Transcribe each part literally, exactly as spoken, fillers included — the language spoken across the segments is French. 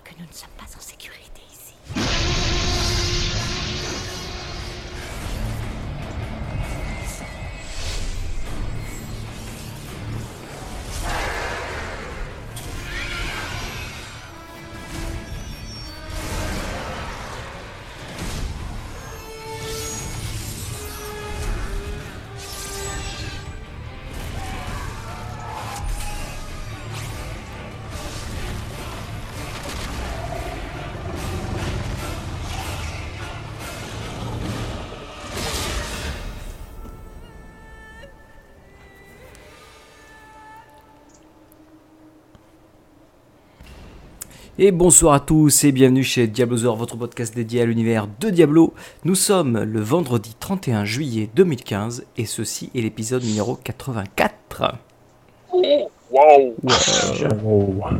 crois que nous ne sommes pas en sécurité ici. Et bonsoir à tous et bienvenue chez Diablozor, votre podcast dédié à l'univers de Diablo. Nous sommes le vendredi trente et un juillet deux mille quinze et ceci est l'épisode numéro quatre-vingt-quatre. Wow, wow.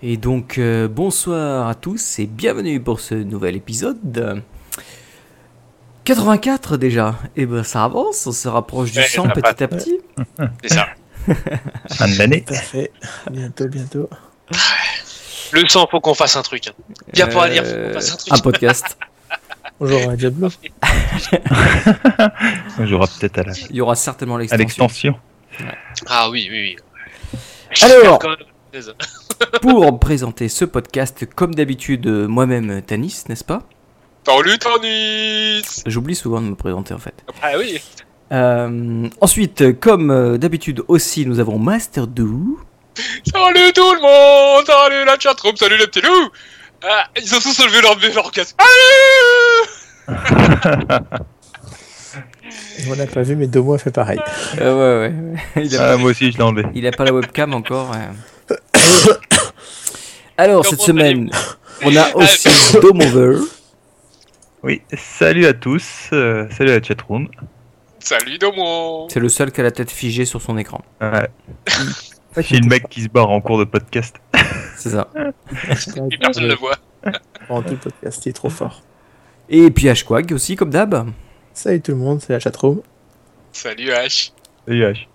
Et donc euh, bonsoir à tous et bienvenue pour ce nouvel épisode quatre-vingt-quatre déjà. Et ben ça avance, on se rapproche du ouais, cent petit pas. à petit. C'est ça. Fin de l'année. Parfait. Bientôt, bientôt. Le cent, faut qu'on fasse un truc. Bien euh, pour aller, faut qu'on fasse un truc. Un podcast. Bonjour à Diablo. Il y aura peut-être à la... Il y aura certainement l'extension. À l'extension. Ouais. Ah oui, oui, oui. Alors. Pour présenter ce podcast, comme d'habitude, moi-même Tanis, n'est-ce pas? Salut Tanis! J'oublie souvent de me présenter en fait. Ah oui! Euh, ensuite, comme d'habitude aussi, nous avons Master Dew. Salut tout le monde! Salut la chatroom! Salut les petits loups! Euh, ils ont tous enlevé leur leur casque. Allez! On l'a pas vu, mais Domo a fait pareil. Euh, ouais, ouais. Il a ah, pas... Moi aussi, je l'ai enlevé. Il a pas la webcam encore. Ouais. Alors, cette semaine, on a aussi Domover. Oui, salut à tous. Euh, salut à la chatroom. Salut Domo. C'est le seul qui a la tête figée sur son écran. Ouais. C'est le mec qui se barre en cours de podcast. C'est ça. Et personne ne le voit. En tout podcast, il est trop fort. Et puis HQuag aussi, comme d'hab. Salut tout le monde, c'est la chatroom. Salut H. Salut H.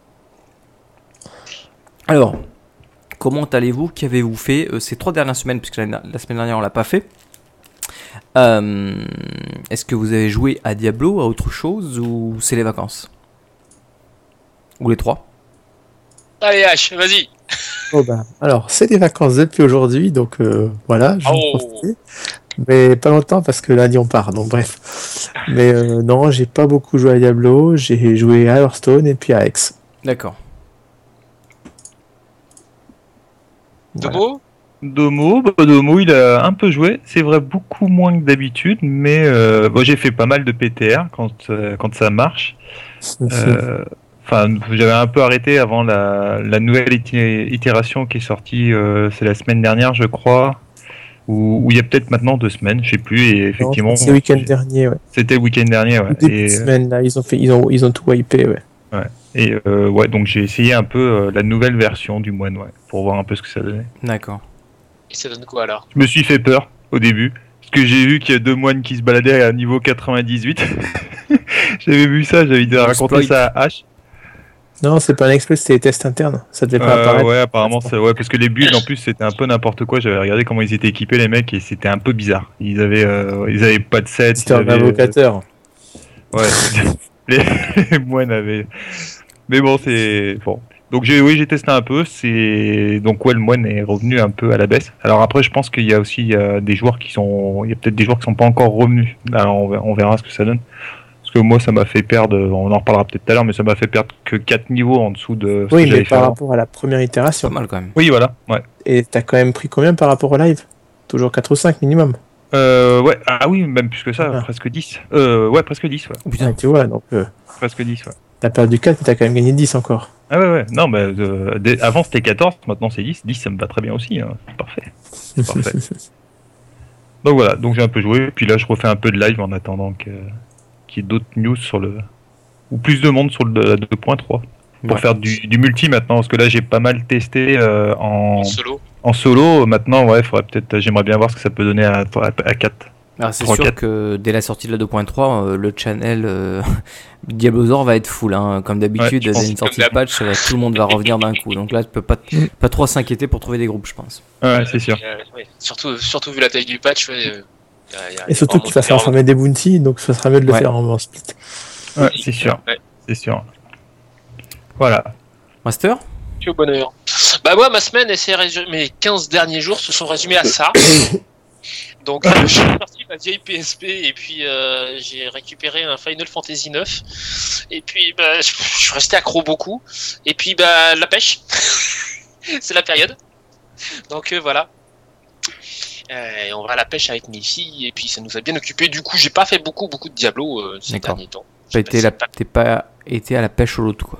Alors, comment allez-vous? Qu'avez-vous fait euh, ces trois dernières semaines? Puisque la, la semaine dernière on l'a pas fait. Euh, est-ce que vous avez joué à Diablo, à autre chose, ou c'est les vacances? Ou les trois? Allez H, vas-y. Oh ben, alors c'est des vacances depuis aujourd'hui, donc euh, voilà, j'en oh. profite. Mais pas longtemps parce que lundi on part, donc bref. Mais euh, non, j'ai pas beaucoup joué à Diablo, j'ai joué à Hearthstone et puis à Apex. D'accord. Voilà. Domo Domo, bah Domo, il a un peu joué, c'est vrai beaucoup moins que d'habitude, mais euh, bon, j'ai fait pas mal de P T R quand, euh, quand ça marche. Euh, Enfin, j'avais un peu arrêté avant la, la nouvelle itération qui est sortie, euh, c'est la semaine dernière je crois. Ou il y a peut-être maintenant deux semaines, je sais plus. Et effectivement, non, c'est le week-end dernier, ouais. C'était le week-end dernier, ouais. Des et semaines là, ils ont fait, ils ont, ils ont tout wipé, ouais. Ouais. Et euh, ouais, donc j'ai essayé un peu euh, la nouvelle version du moine, ouais, pour voir un peu ce que ça donnait. D'accord. Et ça donne quoi alors? Je me suis fait peur au début, parce que j'ai vu qu'il y a deux moines qui se baladaient à niveau quatre-vingt-dix-huit. J'avais vu ça, j'avais raconté ça à H. Non, c'est pas un exploit, c'était les tests internes. Ça devait pas euh, apparaître. Ouais, apparemment, c'est... ouais, parce que les builds, en plus, c'était un peu n'importe quoi. J'avais regardé comment ils étaient équipés, les mecs, et c'était un peu bizarre. Ils avaient, euh, ils avaient pas de set. C'était un invocateur. Avaient... Ouais, les... les moines avaient. Mais bon, c'est bon. Donc, j'ai... oui, j'ai testé un peu. C'est donc ouais, le moine est revenu un peu à la baisse. Alors après, je pense qu'il y a aussi euh, des joueurs qui sont, il y a peut-être des joueurs qui sont pas encore revenus. Alors, on verra ce que ça donne. Que moi ça m'a fait perdre, on en reparlera peut-être tout à l'heure, mais ça m'a fait perdre que quatre niveaux en dessous de ce oui, que j'avais fait. Oui, mais par rapport avant. À la première itération. Pas mal quand même. Oui, voilà. Ouais. Et t'as quand même pris combien par rapport au live? Toujours quatre ou cinq minimum. Euh, ouais, ah oui, même plus que ça, ah. presque dix. Euh, ouais, presque dix, ouais. Oh, putain, ouais, tu vois, donc. Euh... Presque dix, ouais. T'as perdu quatre, mais t'as quand même gagné dix encore. Ah ouais, ouais. Non, mais euh, d- avant c'était quatorze, maintenant c'est dix. dix, ça me va très bien aussi. Hein. C'est parfait. C'est parfait. Donc voilà, donc j'ai un peu joué. Puis là, je refais un peu de live en attendant que, qu'il y ait d'autres news sur le. Ou plus de monde sur le deux point trois. Pour ouais. faire du, du multi maintenant, parce que là j'ai pas mal testé euh, en, en solo. En solo, maintenant, ouais, faudrait peut-être. J'aimerais bien voir ce que ça peut donner à, à, à quatre. Alors c'est sûr quatre. Que dès la sortie de la deux point trois, euh, le channel euh, Diablozor va être full, hein. Comme d'habitude, ouais, dès une sortie de patch, euh, tout le monde va revenir d'un coup. Donc là, tu peux pas, t- pas trop s'inquiéter pour trouver des groupes, je pense. Ouais, c'est sûr. Euh, ouais. Surtout, surtout vu la taille du patch. Ouais, euh, y a, y a Et surtout qu'il va falloir fermer des bounties, donc ça sera mieux de le ouais. faire en split. Ouais, c'est sûr. Ouais. C'est sûr. Voilà. Master ? Je suis au bonheur. Bah moi, ma semaine et ses résum- mes quinze derniers jours se sont résumés à ça. Donc je suis parti de la vieille P S P et puis euh, j'ai récupéré un Final Fantasy neuf et puis bah, je, je suis resté accro beaucoup et puis bah la pêche c'est la période donc euh, voilà euh, et on va à la pêche avec mes filles et puis ça nous a bien occupé, du coup j'ai pas fait beaucoup beaucoup de Diablo euh, ces D'accord. derniers temps. T'as été la... pas... T'es pas été à la pêche au lot quoi.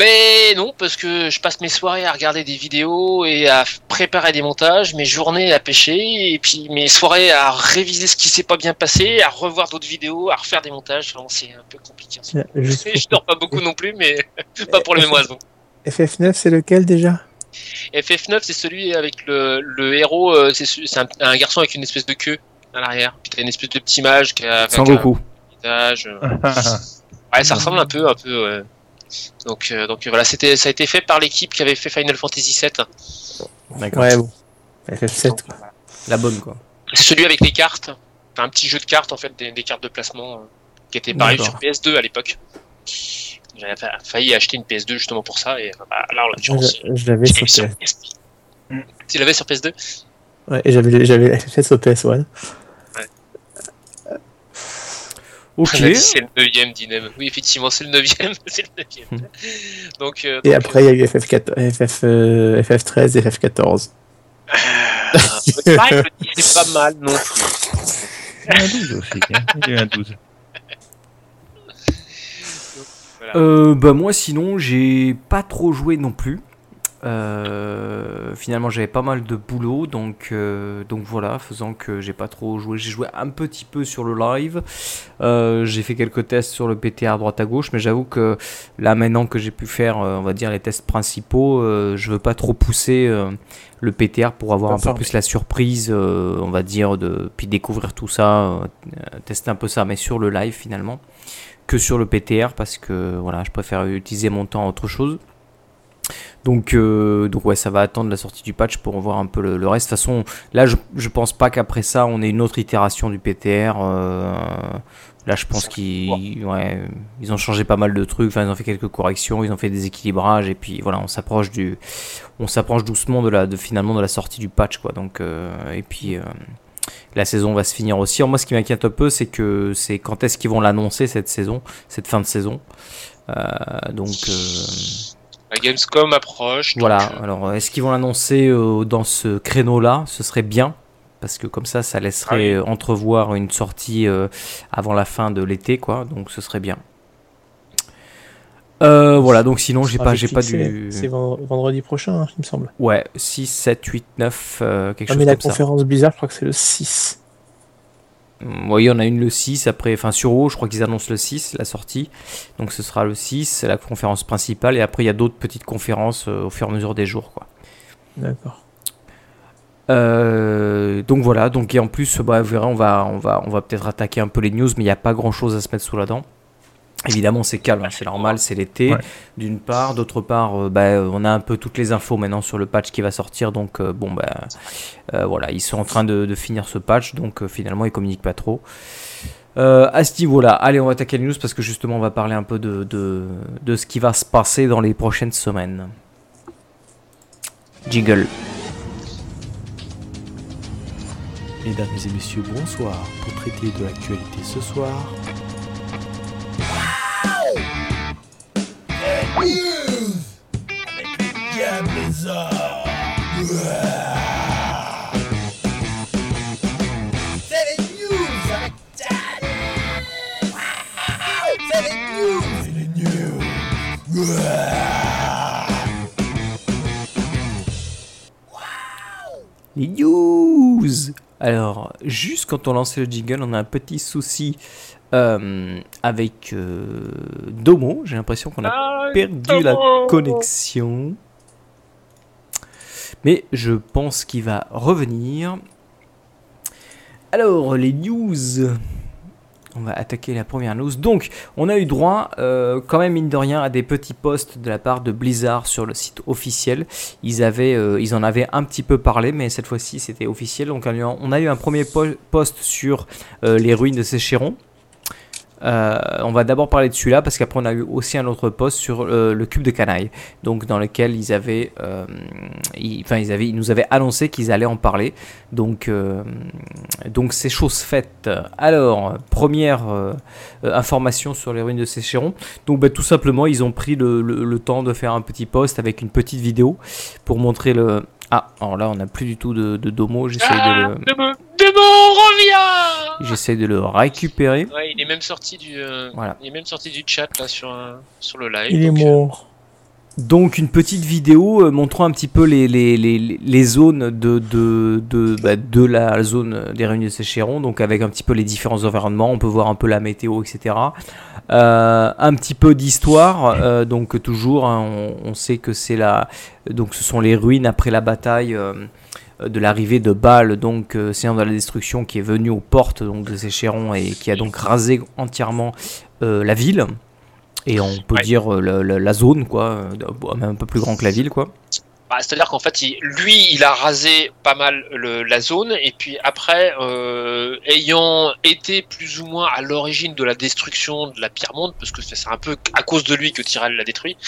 Mais non, parce que je passe mes soirées à regarder des vidéos et à préparer des montages, mes journées à pêcher, et puis mes soirées à réviser ce qui s'est pas bien passé, à revoir d'autres vidéos, à refaire des montages. Enfin, c'est un peu compliqué. Ouais, juste... Je dors pas beaucoup non plus, mais pas pour les mêmes raisons. F F neuf, c'est lequel déjà ? F F neuf, c'est celui avec le, le héros, c'est, c'est un, un garçon avec une espèce de queue à l'arrière. Puis t'as une espèce de petit mage qui a. Sans beaucoup. Un... Ouais, ça ressemble un peu, un peu. Ouais. Donc, euh, donc voilà, c'était, ça a été fait par l'équipe qui avait fait Final Fantasy sept. D'accord. Ouais, bon. F F sept, donc, quoi. La bonne, quoi. C'est celui avec les cartes. Enfin, un petit jeu de cartes, en fait, des, des cartes de placement euh, qui étaient pareil sur P S deux à l'époque. J'avais failli acheter une P S deux justement pour ça, et bah, là, on l'a chance. Je, je l'avais sur, sur P S deux. Mmh. Tu l'avais sur P S deux ? Ouais, et j'avais, j'avais fait sur P S un. Ok. C'est le neuvième Dinem. Oui, effectivement, c'est le neuvième. C'est le neuvième. Donc, euh, donc, et après, il euh... y a eu F F treize et F F quatorze. Euh, c'est pareil, le dix, c'est pas mal non plus. Il y a eu un douze aussi. Il y a eu un douze. Donc, voilà. euh, bah, moi, sinon, j'ai pas trop joué non plus. Euh, finalement, j'avais pas mal de boulot, donc euh, donc voilà, faisant que j'ai pas trop joué. J'ai joué un petit peu sur le live. Euh, j'ai fait quelques tests sur le P T R droite à gauche, mais j'avoue que là maintenant que j'ai pu faire, on va dire les tests principaux, euh, je veux pas trop pousser euh, le P T R pour avoir enfin, un peu plus la surprise, euh, on va dire, de puis découvrir tout ça, euh, tester un peu ça, mais sur le live finalement que sur le P T R parce que voilà, je préfère utiliser mon temps à autre chose. Donc, euh, donc ouais, ça va attendre la sortie du patch pour voir un peu le, le reste. De toute façon, là, je, je pense pas qu'après ça, on ait une autre itération du P T R. Euh, là, je pense qu'ils ouais, ils ont changé pas mal de trucs. Enfin, ils ont fait quelques corrections, ils ont fait des équilibrages. Et puis voilà, on s'approche du, on s'approche doucement de la, de finalement de la sortie du patch, quoi. Donc, euh, et puis. Euh, La saison va se finir aussi. Alors moi, ce qui m'inquiète un peu, c'est que c'est quand est-ce qu'ils vont l'annoncer cette saison, cette fin de saison. Euh, donc, euh... la Gamescom approche. Donc... Voilà. Alors, est-ce qu'ils vont l'annoncer euh, dans ce créneau-là ? Ce serait bien parce que comme ça, ça laisserait ah oui. entrevoir une sortie euh, avant la fin de l'été, quoi. Donc, ce serait bien. Euh, voilà. Donc, sinon, j'ai ah, pas, j'ai pas du. C'est vendredi prochain, hein, il me semble. Ouais, six, sept, huit, neuf, euh, quelque ah, chose comme ça. Mais la conférence Blizzard, je crois que c'est le six. Oui, on a une le six après. Enfin, sur O, je crois qu'ils annoncent le six, la sortie. Donc, ce sera le six, la conférence principale. Et après, il y a d'autres petites conférences euh, au fur et à mesure des jours, quoi. D'accord. Euh, donc voilà. Donc et en plus, bah, vous verrez, on va, on va, on va peut-être attaquer un peu les news, mais il n'y a pas grand-chose à se mettre sous la dent. Évidemment, c'est calme, hein, c'est normal, c'est l'été, ouais. D'une part. D'autre part, euh, bah, on a un peu toutes les infos maintenant sur le patch qui va sortir. Donc, euh, bon, bah, euh, voilà, ils sont en train de, de finir ce patch. Donc, euh, finalement, ils communiquent pas trop. Euh, à ce niveau-là, allez, on va attaquer les news parce que justement, on va parler un peu de, de, de ce qui va se passer dans les prochaines semaines. Jiggle. Mesdames et messieurs, bonsoir. Pour traiter de l'actualité ce soir... Les news. Alors, juste quand on lançait le jingle, on a un petit souci euh, avec euh, Domo. J'ai l'impression qu'on a ah, perdu Domo. la connexion. Mais je pense qu'il va revenir. Alors, les news. On va attaquer la première news. Donc, on a eu droit, euh, quand même mine de rien, à des petits posts de la part de Blizzard sur le site officiel. Ils avaient, euh, ils en avaient un petit peu parlé, mais cette fois-ci, c'était officiel. Donc, on a eu un premier po- post sur euh, les ruines de Séchéron. Euh, on va d'abord parler de celui-là, parce qu'après, on a eu aussi un autre post sur euh, le cube de Canaille. Donc, dans lequel ils avaient, euh, ils, enfin, ils avaient, ils nous avaient annoncé qu'ils allaient en parler. Donc, euh, donc c'est chose faite. Alors, première euh, information sur les ruines de Séchéron. Donc, bah, tout simplement, ils ont pris le, le, le temps de faire un petit post avec une petite vidéo pour montrer le. Ah, alors là, on n'a plus du tout de, de Domo. J'essaie ah, de le. Domo, reviens ! J'essaie de le récupérer. Ouais, il est même sorti du, euh, voilà. il est même sorti du chat là, sur, euh, sur le live. Il donc, est mort. Euh... Donc, une petite vidéo euh, montrant un petit peu les, les, les, les zones de, de, de, bah, de la zone des ruines de Séchéron. Donc, avec un petit peu les différents environnements. On peut voir un peu la météo, et cetera. Euh, un petit peu d'histoire. Euh, donc, toujours, hein, on, on sait que c'est la. Donc, ce sont les ruines après la bataille euh, de l'arrivée de Baal, donc euh, Seigneur de la Destruction, qui est venu aux portes donc, de Séchéron et qui a donc rasé entièrement euh, la ville. Et on peut ouais. dire euh, la, la, la zone, quoi, euh, même un peu plus grand que la ville, quoi. Bah, c'est-à-dire qu'en fait, il, lui, il a rasé pas mal le, la zone, et puis après, euh, ayant été plus ou moins à l'origine de la destruction de la Pierremonde, parce que c'est un peu à cause de lui que Tyrell l'a détruit,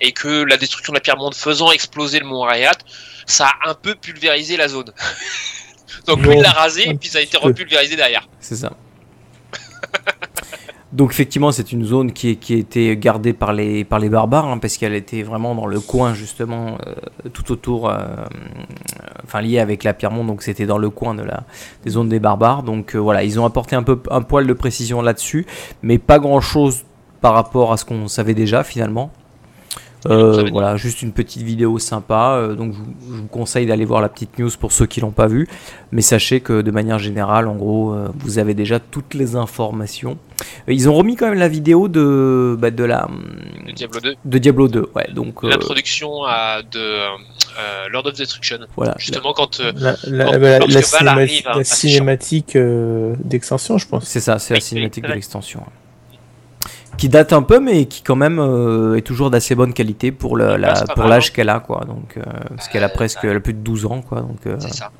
et que la destruction de la Pierremonde faisant exploser le mont Rayat, ça a un peu pulvérisé la zone. Donc bon, lui, il l'a rasé, et puis ça a été repulvérisé derrière. C'est ça. Donc effectivement, c'est une zone qui, qui était gardée par les, par les barbares, hein, parce qu'elle était vraiment dans le coin, justement, euh, tout autour, euh, enfin liée avec la Pierremonde, donc c'était dans le coin de la, des zones des barbares. Donc euh, voilà, ils ont apporté un, peu, un poil de précision là-dessus, mais pas grand-chose par rapport à ce qu'on savait déjà, finalement. Euh, voilà, juste une petite vidéo sympa. Euh, donc, je vous, je vous conseille d'aller voir la petite news pour ceux qui l'ont pas vue. Mais sachez que de manière générale, en gros, euh, vous avez déjà toutes les informations. Euh, ils ont remis quand même la vidéo de bah, de la de Diablo deux. De Diablo deux, ouais. Donc euh, l'introduction à de euh, Lord of Destruction. Voilà. Justement, la, quand euh, la, la, quand, la, la, la, cinéma- la cinématique euh, d'extension, je pense. C'est ça, c'est oui, la cinématique oui, de l'extension. Hein. Qui date un peu, mais qui quand même euh, est toujours d'assez bonne qualité pour, la, la, ouais, pour l'âge qu'elle a, quoi. Donc, euh, parce euh, qu'elle a presque, elle a plus de douze ans, quoi. Donc, euh, c'est ça.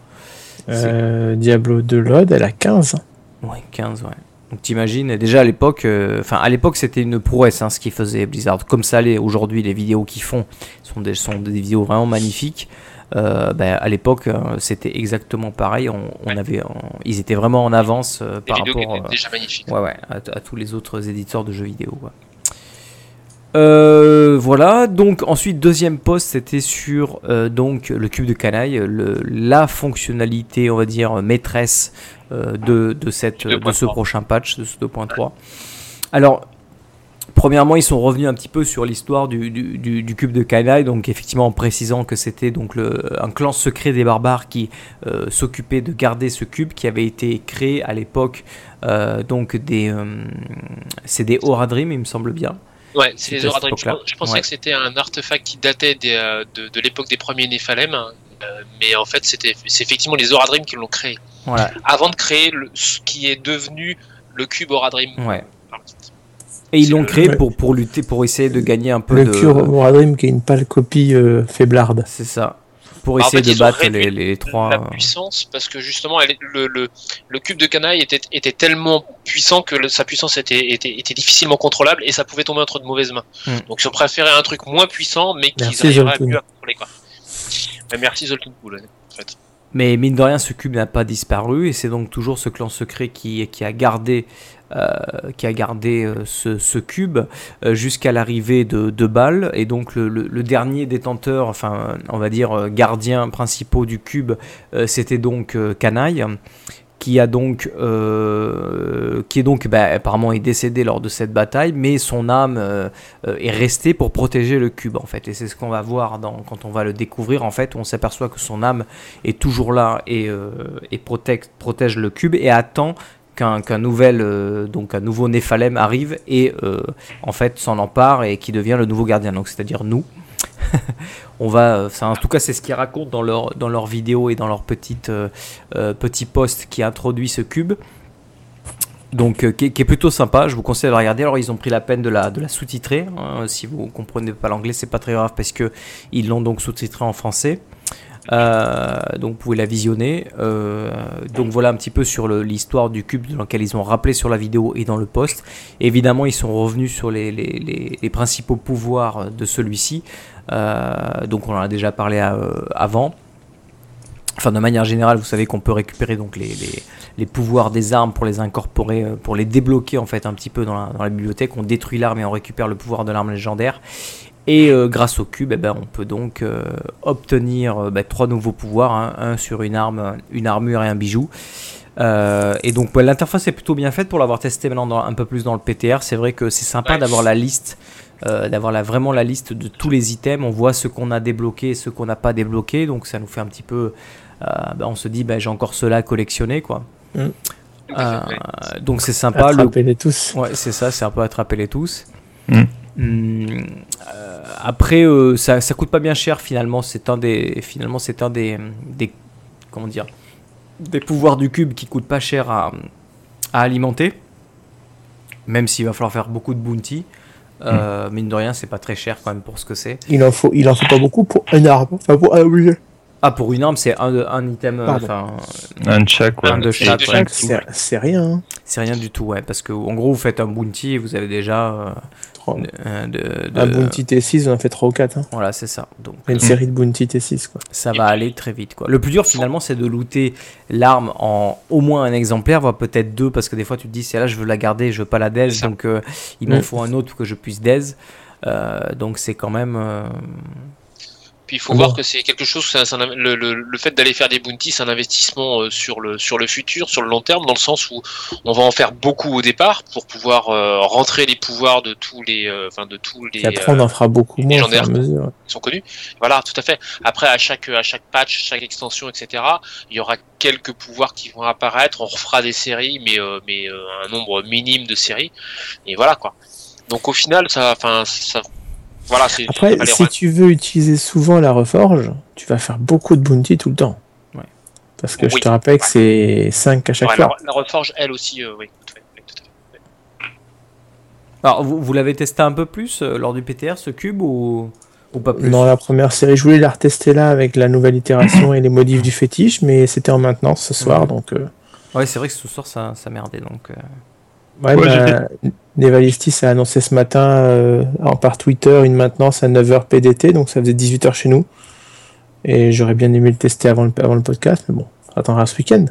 Euh, c'est... Diablo deux L O D, elle a quinze. Ouais, quinze, ouais. Donc t'imagines, déjà à l'époque, enfin euh, à l'époque c'était une prouesse, hein, ce qu'ils faisaient Blizzard. Comme ça, les, aujourd'hui, les vidéos qu'ils font sont des, sont des vidéos vraiment magnifiques. Euh, bah, à l'époque, c'était exactement pareil. On, on ouais. avait, on, ils étaient vraiment en avance euh, par rapport euh, déjà ouais, ouais, à, à tous les autres éditeurs de jeux vidéo. Ouais. Euh, voilà. Donc ensuite, deuxième post, c'était sur euh, donc le cube de Canaille, le, la fonctionnalité, on va dire maîtresse euh, de de cette de ce prochain patch, de ce deux point trois. Alors. Premièrement, ils sont revenus un petit peu sur l'histoire du, du, du, du cube de Canaille, donc effectivement en précisant que c'était donc le, un clan secret des barbares qui euh, s'occupait de garder ce cube qui avait été créé à l'époque euh, donc des euh, c'est des Horadrim, il me semble bien. Ouais, c'est c'était les Horadrim. Je, je pensais ouais. que c'était un artefact qui datait des, euh, de, de l'époque des premiers Nephalem, hein, mais en fait c'était c'est effectivement les Horadrim qui l'ont créé. Voilà. Avant de créer le, ce qui est devenu le cube Horadrim. Ouais. Et ils l'ont créé pour, pour lutter, pour essayer de gagner un peu le de... Le cure Horadrim qui est une pâle copie euh, faiblarde. C'est ça. Pour essayer en fait, de battre les, les trois... La puissance, parce que justement, elle, le, le, le cube de Canaille était, était tellement puissant que le, sa puissance était, était, était difficilement contrôlable et ça pouvait tomber entre de mauvaises mains. Hmm. Donc ils ont préféré un truc moins puissant, mais qu'ils arriveraient mieux à contrôler. Quoi. Mais merci Zoltan Kulle, en fait. Mais mine de rien, ce cube n'a pas disparu et c'est donc toujours ce clan secret qui, qui a gardé... Euh, qui a gardé euh, ce, ce cube euh, jusqu'à l'arrivée de, de Baal et donc le, le, le dernier détenteur, enfin on va dire euh, gardien principal du cube, euh, c'était donc euh, Canaille. qui a donc, euh, qui est donc bah, apparemment est décédé lors de cette bataille, mais son âme euh, est restée pour protéger le cube en fait. Et c'est ce qu'on va voir dans, quand on va le découvrir en fait, où on s'aperçoit que son âme est toujours là et, euh, et protège, protège le cube et attend qu'un, qu'un nouvel, euh, donc un nouveau Nephalem arrive et euh, en fait s'en empare et qui devient le nouveau gardien. Donc c'est-à-dire nous. On va, ça, en tout cas c'est ce qu'ils racontent dans leur, dans leur vidéo et dans leur petite, euh, petit post qui introduit ce cube, donc euh, qui, est, qui est plutôt sympa, je vous conseille de la regarder. Alors ils ont pris la peine de la, de la sous-titrer, hein, si vous ne comprenez pas l'anglais c'est pas très grave parce qu'ils l'ont donc sous-titré en français, euh, donc vous pouvez la visionner, euh, donc voilà un petit peu sur le, l'histoire du cube dans laquelle ils ont rappelé sur la vidéo et dans le post. Évidemment ils sont revenus sur les, les, les, les principaux pouvoirs de celui-ci. Euh, donc on en a déjà parlé à, euh, avant. Enfin de manière générale, vous savez qu'on peut récupérer donc les, les, les pouvoirs des armes pour les incorporer, euh, pour les débloquer en fait un petit peu dans la, dans la bibliothèque. On détruit l'arme et on récupère le pouvoir de l'arme légendaire. Et euh, grâce au cube, eh ben, on peut donc euh, obtenir euh, bah, trois nouveaux pouvoirs, hein, un sur une arme, une armure et un bijou. Euh, et donc bah, l'interface est plutôt bien faite pour l'avoir testé maintenant dans, un peu plus dans le P T R. C'est vrai que c'est sympa d'avoir la liste. Euh, d'avoir la, vraiment la liste de tous les items, on voit ce qu'on a débloqué et ce qu'on n'a pas débloqué, donc ça nous fait un petit peu euh, bah on se dit bah, j'ai encore cela à collectionner quoi. Mmh. Euh, donc c'est sympa, attraper le... les tous, ouais c'est ça, c'est un peu attraper les tous. Mmh. Mmh. Euh, après euh, ça, ça coûte pas bien cher finalement, c'est un des finalement c'est un des, des comment dire des pouvoirs du cube qui coûte pas cher à, à alimenter, même s'il va falloir faire beaucoup de bounty. Euh, mine de rien, c'est pas très cher quand même pour ce que c'est. Il en faut, il en faut pas beaucoup pour une arme, enfin pour un objet. Ah, pour une arme, c'est un, un item, enfin un de chaque, ouais. Un de chaque, ouais. Chaque c'est, c'est rien. C'est rien du tout, ouais, parce que en gros, vous faites un bounty et vous avez déjà euh, trois. De, de, de... Un bounty T six, on en fait trois ou quatre. Hein. Voilà, c'est ça. Donc une hum. série de bounty T six, quoi. Ça va aller très vite, quoi. Le plus dur finalement, c'est de looter l'arme en au moins un exemplaire, voire peut-être deux, parce que des fois tu te dis c'est là, je veux la garder, je veux pas la daze, donc euh, il m'en hum. faut un autre que je puisse daze. Euh, donc c'est quand même. Euh... Puis il faut voir que c'est quelque chose, ça, ça, le, le, le fait d'aller faire des bounties, c'est un investissement sur le, sur le futur, sur le long terme, dans le sens où on va en faire beaucoup au départ pour pouvoir euh, rentrer les pouvoirs de tous les, enfin euh, de tous les. Et après on en fera beaucoup moins. Légendaires qui sont connus. Voilà, tout à fait. Après à chaque à chaque patch, chaque extension, et cetera. Il y aura quelques pouvoirs qui vont apparaître. On refera des séries, mais euh, mais euh, un nombre minime de séries. Et voilà quoi. Donc au final, ça, enfin ça. Voilà, c'est, après, si rêves. Tu veux utiliser souvent la reforge, tu vas faire beaucoup de bounty tout le temps. Ouais. Parce que oui, je te rappelle ouais. que c'est cinq à chaque ouais, fois. La, la reforge, elle aussi, euh, oui. Tout à fait, tout à fait, oui. Alors, vous, vous l'avez testé un peu plus euh, lors du P T R, ce cube, ou, ou pas plus ? Dans la première série, je voulais la retester là avec la nouvelle itération et les modifs du fétiche, mais c'était en maintenance ce soir, ouais. donc... Euh... Ouais, c'est vrai que ce soir, ça, ça merdait, donc... Euh... Ouais, ouais bah, Nevalistis a annoncé ce matin euh, par Twitter une maintenance à neuf heures P D T, donc ça faisait dix-huit heures chez nous. Et j'aurais bien aimé le tester avant le, avant le podcast, mais bon, on attendra ce week-end.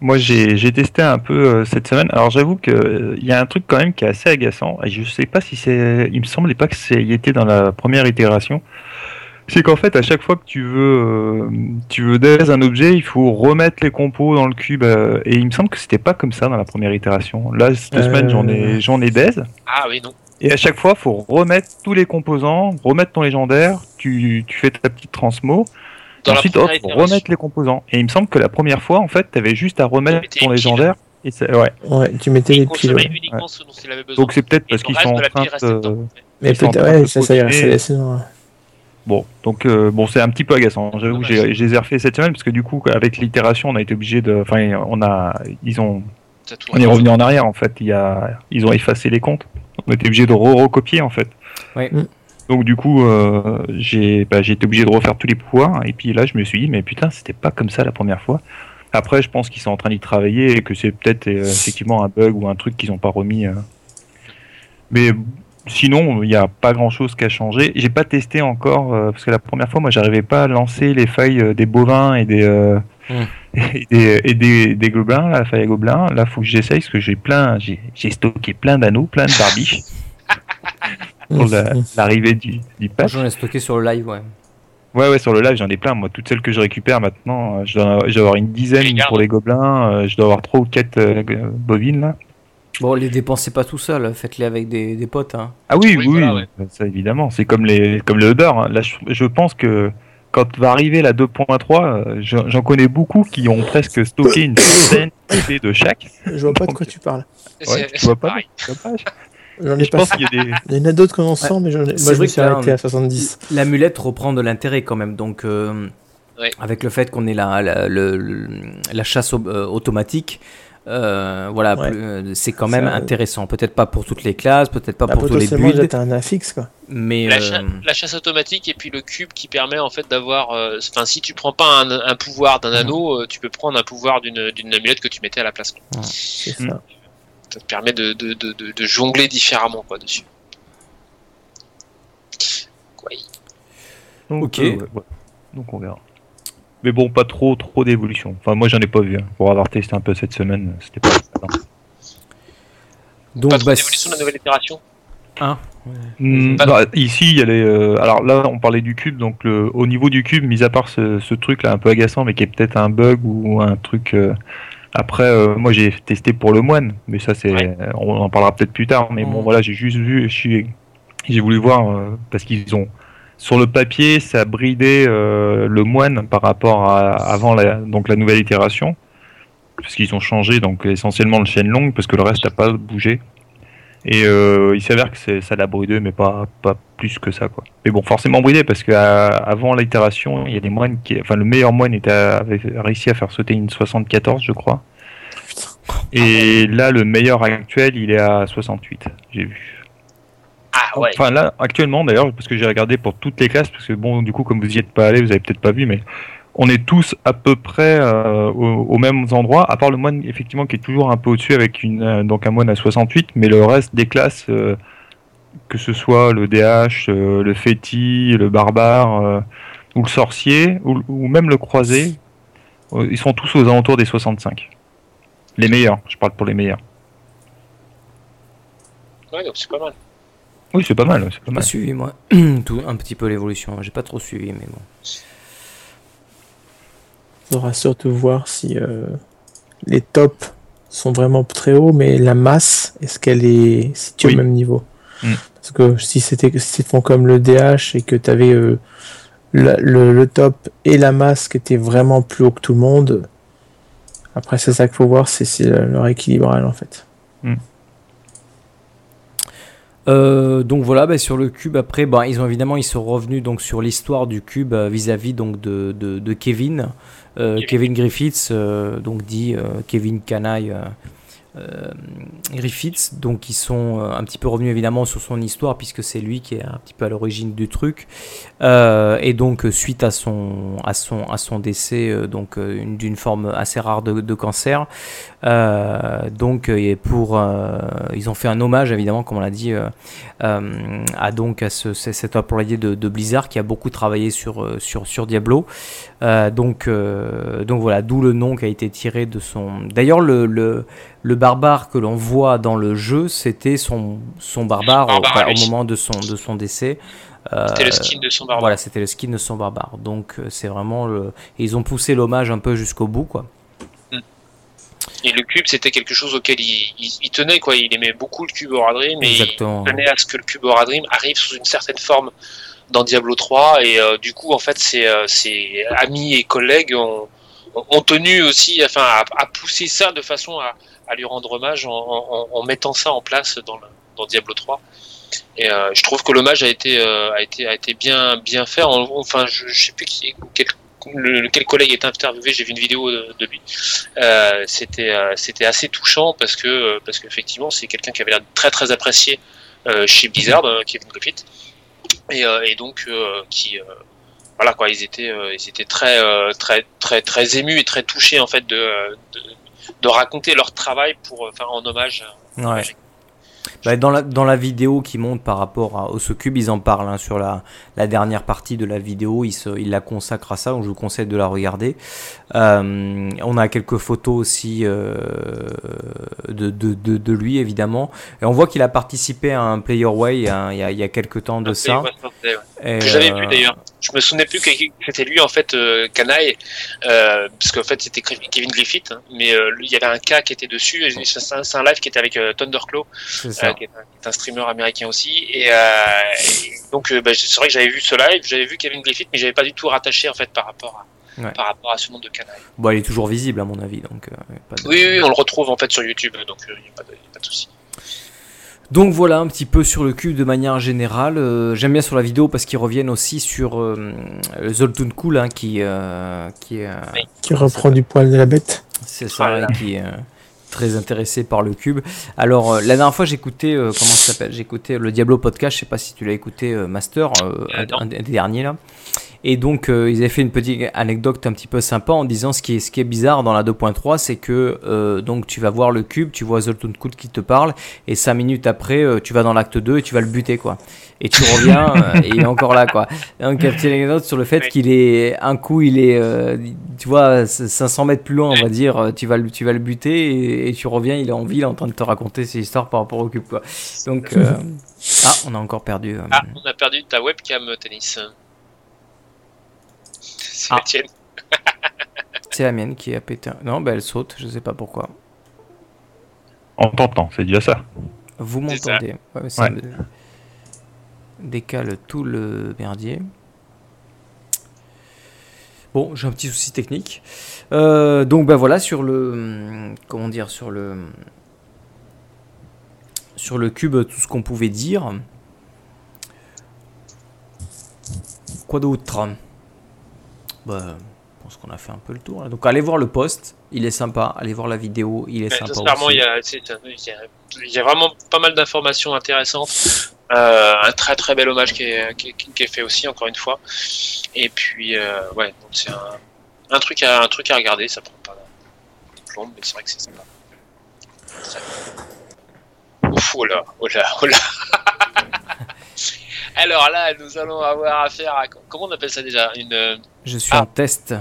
Moi j'ai, j'ai testé un peu euh, cette semaine. Alors j'avoue qu'il euh, y a un truc quand même qui est assez agaçant. Et je sais pas si c'est. Il me semblait pas que ça y était dans la première itération. C'est qu'en fait, à chaque fois que tu veux, euh, tu veux daze un objet, il faut remettre les compos dans le cube. Euh, et il me semble que c'était pas comme ça dans la première itération. Là, cette euh... semaine, j'en ai, j'en ai daze. Ah oui, non. Et à chaque fois, faut remettre tous les composants, remettre ton légendaire. Tu, tu fais ta petite transmo. Dans et ensuite, hop, remettre les composants. Et il me semble que la première fois, en fait, t'avais juste à remettre ton légendaire. Et ça, ouais. Ouais, tu mettais et les piles. Ouais. Ouais. Ce dont il avait besoin. Donc c'est peut-être et parce qu'ils sont en train de. Mais peut-être, ouais, ça, ça irait. Bon, donc euh, bon, c'est un petit peu agaçant. J'avoue, que j'ai, j'ai refait cette semaine parce que du coup, avec l'itération, on a été obligé de, enfin, on a, ils ont, on est revenu en arrière en fait. Il y a, ils ont effacé les comptes. On était obligé de recopier en fait. Oui. Donc du coup, euh, j'ai, bah, j'ai été obligé de refaire tous les pouvoirs. Et puis là, je me suis dit, mais putain, c'était pas comme ça la première fois. Après, je pense qu'ils sont en train d'y travailler et que c'est peut-être euh, effectivement un bug ou un truc qu'ils ont pas remis. Euh... Mais sinon, il n'y a pas grand-chose qui a changé. J'ai pas testé encore, euh, parce que la première fois, moi, j'arrivais pas à lancer les failles euh, des bovins et des, euh, mmh. et des, et des, des gobelins, la faille à gobelins. Là, faut que j'essaye, parce que j'ai plein, j'ai, j'ai stocké plein d'anneaux, plein de barbiches pour la, l'arrivée du, du patch. J'en ai stocké sur le live, ouais. Ouais, ouais, sur le live, j'en ai plein. Moi, toutes celles que je récupère maintenant, je dois, je dois avoir une dizaine les pour les gobelins. Je dois avoir trois ou quatre euh, bovines, là. Bon, les dépensez pas tout seul, faites-les avec des, des potes. Hein. Ah oui, oui, oui, voilà, oui. Ouais. Ça évidemment. C'est comme, les, comme le beurre. Hein. Là, je, je pense que quand va arriver la deux point trois, je, j'en connais beaucoup qui ont presque stocké une centaine de chaque. Je vois pas de quoi tu parles. Ouais, tu vois pas, j'en ai je pas pense qu'il y a des... Il y en a d'autres qu'on en sent, ouais. mais j'en ai... moi je me suis arrêté à soixante-dix. L'amulette reprend de l'intérêt quand même, donc euh, ouais. avec le fait qu'on ait la, la, la, la chasse automatique, euh, voilà, ouais. plus, c'est quand même c'est intéressant. Peut-être pas pour toutes les classes, peut-être pas bah, pour tous les builds. Là, t'as un affixe, quoi. Mais la, euh... cha- la chasse automatique et puis le cube qui permet en fait d'avoir. Enfin, euh, si tu prends pas un, un pouvoir d'un anneau, euh, tu peux prendre un pouvoir d'une, d'une amulette que tu mettais à la place. Ouais, c'est mm. ça. Ça te permet de, de, de, de, de jongler différemment quoi, dessus. Ouais. Donc, ok. Euh, ouais, ouais. Donc on verra. Mais bon, pas trop, trop d'évolution. Enfin, moi j'en ai pas vu. Hein. Pour avoir testé un peu cette semaine, c'était pas. Donc pas trop bah, d'évolution de la nouvelle itération. Hein ouais. mmh, bah, ici, il y a les. Euh, alors là, on parlait du cube. Donc le, au niveau du cube, mis à part ce, ce truc là, un peu agaçant, mais qui est peut-être un bug ou un truc. Euh, Après, euh, moi j'ai testé pour le moine, mais ça c'est, ouais. on en parlera peut-être plus tard. Mais mmh. bon, voilà, j'ai juste vu, je suis, j'ai voulu voir euh, parce qu'ils ont sur le papier ça bridait euh, le moine par rapport à avant la donc la nouvelle itération, parce qu'ils ont changé donc essentiellement le chaîne longue parce que le reste n'a pas bougé. Et euh, il s'avère que c'est, ça l'a bridé, mais pas pas plus que ça quoi. Mais bon, forcément bridé parce que à, avant l'itération, il y a des moines qui, enfin le meilleur moine était à, avait réussi à faire sauter une soixante-quatorze, je crois. Et là, le meilleur actuel, il est à soixante-huit. J'ai vu. Ah ouais. Enfin là, actuellement d'ailleurs, parce que j'ai regardé pour toutes les classes, parce que bon, du coup, comme vous y êtes pas allé, vous avez peut-être pas vu, mais on est tous à peu près euh, aux, aux mêmes endroits, à part le moine effectivement qui est toujours un peu au-dessus avec une euh, donc un moine à soixante-huit, mais le reste des classes, euh, que ce soit le D H, euh, le féti, le barbare, euh, ou le sorcier, ou, ou même le croisé, euh, ils sont tous aux alentours des soixante-cinq. Les meilleurs, je parle pour les meilleurs. Ouais, donc c'est pas mal. Oui, c'est pas mal. C'est pas mal. J'ai pas suivi moi, tout un petit peu l'évolution, j'ai pas trop suivi, mais bon. Il faudra surtout voir si euh, les tops sont vraiment très hauts, mais la masse, est-ce qu'elle est située oui. au même niveau mmh. Parce que si c'était si font comme le D H et que tu avais euh, le, le, le top et la masse qui étaient vraiment plus haut que tout le monde, après c'est ça qu'il faut voir, c'est, c'est leur équilibrage en fait. Mmh. Euh, donc voilà, bah, sur le cube après, bah, ils ont évidemment ils sont revenus donc sur l'histoire du cube euh, vis-à-vis donc de de, de Kevin, euh, Kevin, Kevin Griffiths, euh, donc dit euh, Kevin Canaille euh, euh, Griffiths, donc ils sont euh, un petit peu revenus évidemment sur son histoire puisque c'est lui qui est un petit peu à l'origine du truc euh, et donc suite à son à son à son décès euh, donc une, d'une forme assez rare de, de cancer. Euh, donc et pour euh, ils ont fait un hommage évidemment comme on l'a dit euh, euh, à donc à ce, cet employé de, de Blizzard qui a beaucoup travaillé sur sur sur Diablo euh, donc euh, donc voilà d'où le nom qui a été tiré de son d'ailleurs le le, le barbare que l'on voit dans le jeu c'était son son barbare, barbare au, au moment de son de son décès. C'était euh, le skin de son barbare. Voilà c'était le skin de son barbare donc c'est vraiment le... ils ont poussé l'hommage un peu jusqu'au bout quoi. Et le cube, c'était quelque chose auquel il, il, il tenait, quoi. Il aimait beaucoup le cube Horadrim, mais Exactement. Il tenait à ce que le cube Horadrim arrive sous une certaine forme dans Diablo trois. Et euh, du coup, en fait, ses, ses amis et collègues ont, ont tenu aussi, enfin, à, à pousser ça de façon à, à lui rendre hommage en, en, en mettant ça en place dans, le, dans Diablo trois. Et euh, je trouve que l'hommage a été, euh, a été, a été bien, bien fait. Enfin, je, je sais plus qui, quel. Le, lequel collègue est interviewé, j'ai vu une vidéo de, de lui. Euh, c'était euh, c'était assez touchant parce que parce qu'effectivement c'est quelqu'un qui avait l'air très très apprécié euh, chez Blizzard, euh, Kevin Griffiths, et, euh, et donc euh, qui euh, voilà quoi, ils étaient euh, ils étaient très euh, très très très émus et très touchés en fait de de, de raconter leur travail pour enfin en hommage. Ouais. Bah, dans la dans la vidéo qui monte par rapport à, au Socube, ils en parlent hein, sur la la dernière partie de la vidéo, ils se ils la consacrent à ça, donc je vous conseille de la regarder. Euh, on a quelques photos aussi euh, de, de de de lui évidemment, et on voit qu'il a participé à un Player Way hein, il y a il y a quelques temps de ça. Ouais, ouais. Et, que j'avais euh, vu d'ailleurs. je me souvenais plus que c'était lui en fait, euh, Canaille, euh, parce qu'en fait c'était Kevin Griffiths, hein, mais il euh, y avait un K qui était dessus, et c'est, un, c'est un live qui était avec euh, Thunderclaw, euh, qui, est un, qui est un streamer américain aussi, et, euh, et donc euh, bah, c'est vrai que j'avais vu ce live, j'avais vu Kevin Griffiths, mais j'avais pas du tout rattaché en fait par rapport à... Ouais. Par rapport à ce nom de Canaille. Bon, il est toujours visible à mon avis, donc. Euh, pas de... oui, oui, on le retrouve en fait sur YouTube, donc il euh, n'y a pas de, de souci. Donc voilà un petit peu sur le cube de manière générale. Euh, j'aime bien sur la vidéo parce qu'ils reviennent aussi sur euh, Zoltan Kulle, hein, qui euh, qui, euh, oui. qui reprend du poil de la bête. C'est ça, voilà. Qui est euh, très intéressé par le cube. Alors euh, la dernière fois j'écoutais euh, comment ça s'appelle, j'écoutais le Diablo podcast. Je sais pas si tu l'as écouté, euh, Master, euh, euh, un, un des derniers là. Et donc, euh, ils avaient fait une petite anecdote un petit peu sympa en disant ce qui est, ce qui est bizarre dans la deux point trois, c'est que euh, donc tu vas voir le cube, tu vois Zoltan Kulle qui te parle, et cinq minutes après, euh, tu vas dans l'acte deux et tu vas le buter, quoi. Et tu reviens, euh, et il est encore là, quoi. Donc, il y a une petite anecdote sur le fait qu'il est, un coup, il est, euh, tu vois, cinq cents mètres plus loin, on va dire, tu vas le, tu vas le buter, et, et tu reviens, il est en ville en train de te raconter ses histoires par rapport au cube, quoi. Donc, euh, ah, on a encore perdu. Euh, ah, on a perdu ta webcam, Tanis. C'est ah. la tienne. C'est la mienne qui a pété. Non, bah elle saute, je sais pas pourquoi. On t'entend, c'est déjà ça. Vous m'entendez. Ça. Ouais, ça ouais. Me décale tout le merdier. Bon, j'ai un petit souci technique. Euh, donc bah voilà, sur le... Comment dire, sur le... Sur le cube, tout ce qu'on pouvait dire. Quoi d'autre ? Bah, je pense qu'on a fait un peu le tour là. Donc allez voir le post, il est sympa, allez voir la vidéo, il est ouais, sympa aussi. Il y, a, c'est, il, y a, il y a vraiment pas mal d'informations intéressantes, euh, un très très bel hommage qui est, qui, qui est fait aussi encore une fois, et puis euh, ouais, donc c'est un, un, truc à, un truc à regarder, ça prend pas de plomb, mais c'est vrai que c'est sympa. Ouf, oh là, oh là, oh là. Alors là, nous allons avoir affaire à... Comment on appelle ça déjà une... Je suis ah. en test.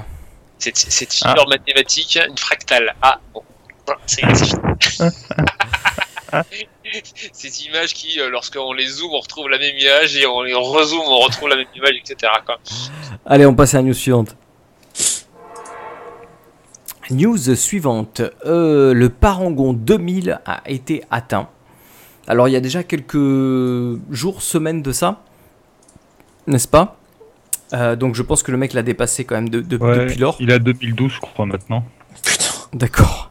C'est, c'est une figure ah. mathématique, une fractale. Ah, bon. C'est, c'est... Ces images qui, lorsqu'on les zoome, on retrouve la même image, et on les rezoome, on retrouve la même image, et cetera. Quoi. Allez, on passe à la news suivante. News suivante. Euh, le Parangon deux mille a été atteint. Alors, il y a déjà quelques jours, semaines de ça, n'est-ce pas ? euh, Donc, je pense que le mec l'a dépassé quand même de, de, ouais, depuis lors. Il est à deux mille douze, je crois, maintenant. Putain, d'accord.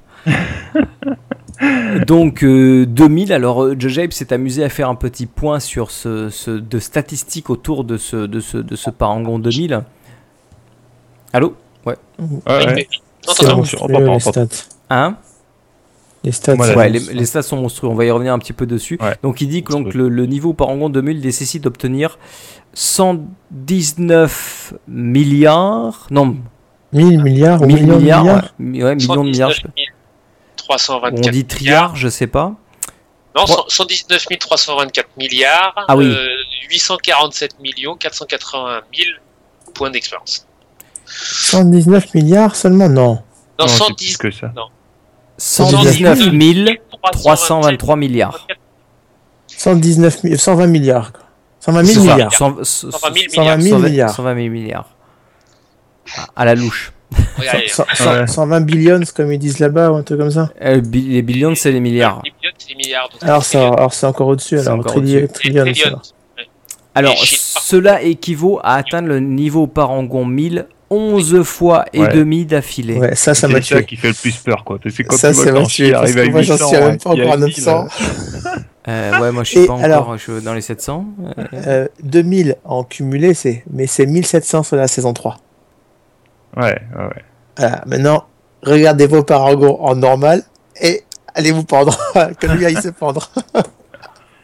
Donc, euh, deux mille, alors, Jojape s'est amusé à faire un petit point sur ce, ce de statistiques autour de ce, de ce, de ce Parangon deux mille. Allô ? Ouais. Ouais, ouais. C'est non, c'est bon, les Hein Les stats, voilà, ouais, les, les stats sont monstrueux, on va y revenir un petit peu dessus. Ouais. Donc il dit que donc, le, le niveau Parangon deux mille nécessite d'obtenir cent dix-neuf milliards... Non. mille milliards ou millions de milliards. Ouais, millions de milliards. trois cent vingt-quatre on dit triards, je sais pas. Non, cent dix-neuf mille trois cent vingt-quatre milliards, ah, oui. euh, huit cent quarante-sept millions quatre cent quatre-vingt mille points d'expérience. cent dix-neuf milliards seulement ? Non. Non, non cent dix que ça. Non. cent dix-neuf mille trois cent vingt-trois milliards. cent dix-neuf mille cent vingt milliards. cent vingt mille milliards. cent vingt mille milliards. À la louche. cent vingt billions, comme ils disent là-bas, ou un truc comme ça. Euh, bi- les billions, c'est les milliards. Les billions, c'est les milliards. Donc alors, c'est, alors, c'est encore au-dessus. C'est alors, encore trillion, au-dessus. Trillion, trillion, trillion. Ouais. Alors, cela équivaut à atteindre le niveau Parangon mille. onze fois ouais. et demi d'affilée. Ouais, ça, ça c'est m'a tué. C'est ça qui fait le plus peur, quoi. C'est quand ça, c'est m'a tué. Parce que moi, j'en suis même pas encore à neuf cents. euh, ouais, moi, je suis et pas alors, encore je suis dans les sept cents. Euh, deux mille en cumulé, c'est... mais c'est mille sept cents sur la saison trois. Ouais, ouais, ouais. Voilà, maintenant, regardez vos paragons en normal et allez vous pendre. Que lui aille se pendre.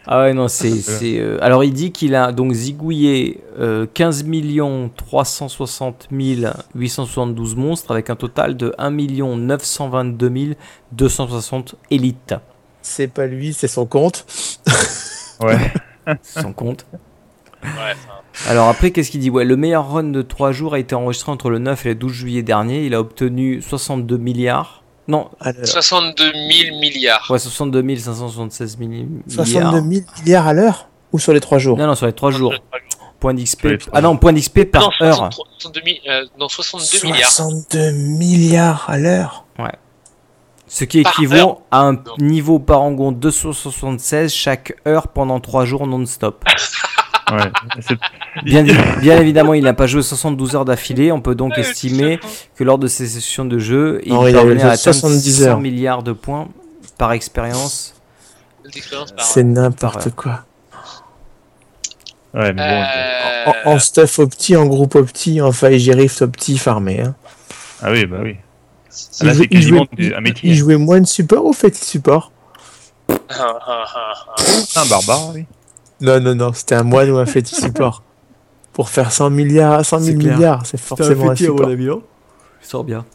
Ah ouais, non, c'est... c'est euh... Alors, il dit qu'il a donc zigouillé euh, quinze millions trois cent soixante mille huit cent soixante-douze monstres avec un total de un million neuf cent vingt-deux mille deux cent soixante élites. C'est pas lui, c'est son compte. Ouais. C'est son compte. Ouais. Alors après, qu'est-ce qu'il dit ? Ouais, le meilleur run de trois jours a été enregistré entre le neuf et le douze juillet dernier. Il a obtenu soixante-deux milliards. Non, alors... soixante-deux mille milliards. Ouais, soixante-deux mille cinq cent soixante-seize milliards. soixante-deux mille milliards à l'heure ? Ou sur les trois jours ? Non, non, sur les trois jours. Point d'X P. Ah non, point d'X P par non, soixante-trois, heure. soixante-deux, euh, non, soixante-deux milliards. soixante-deux milliards à l'heure. Ouais. Ce qui par équivaut heure. à un non. niveau parangon deux cent soixante-seize chaque heure pendant trois jours non-stop. Ouais, c'est... Bien, bien évidemment, il n'a pas joué soixante-douze heures d'affilée. On peut donc ouais, estimer que lors de ses sessions de jeu, il parvenait à atteindre cent milliards de points par expérience. C'est n'importe quoi. Ouais, mais bon, euh... en, en stuff au petit, en groupe au petit, en faille gérif au petit, farmé. Hein. Ah oui, bah oui. Ah là, il, c'est quasiment il, un métier. Il jouait moins de support ou fait-il support? C'est un barbare, oui. Non, non, non, c'était un moine ou un fétiche support. Pour faire cent milliards, cent mille milliards, c'est forcément un support. Il sort bien.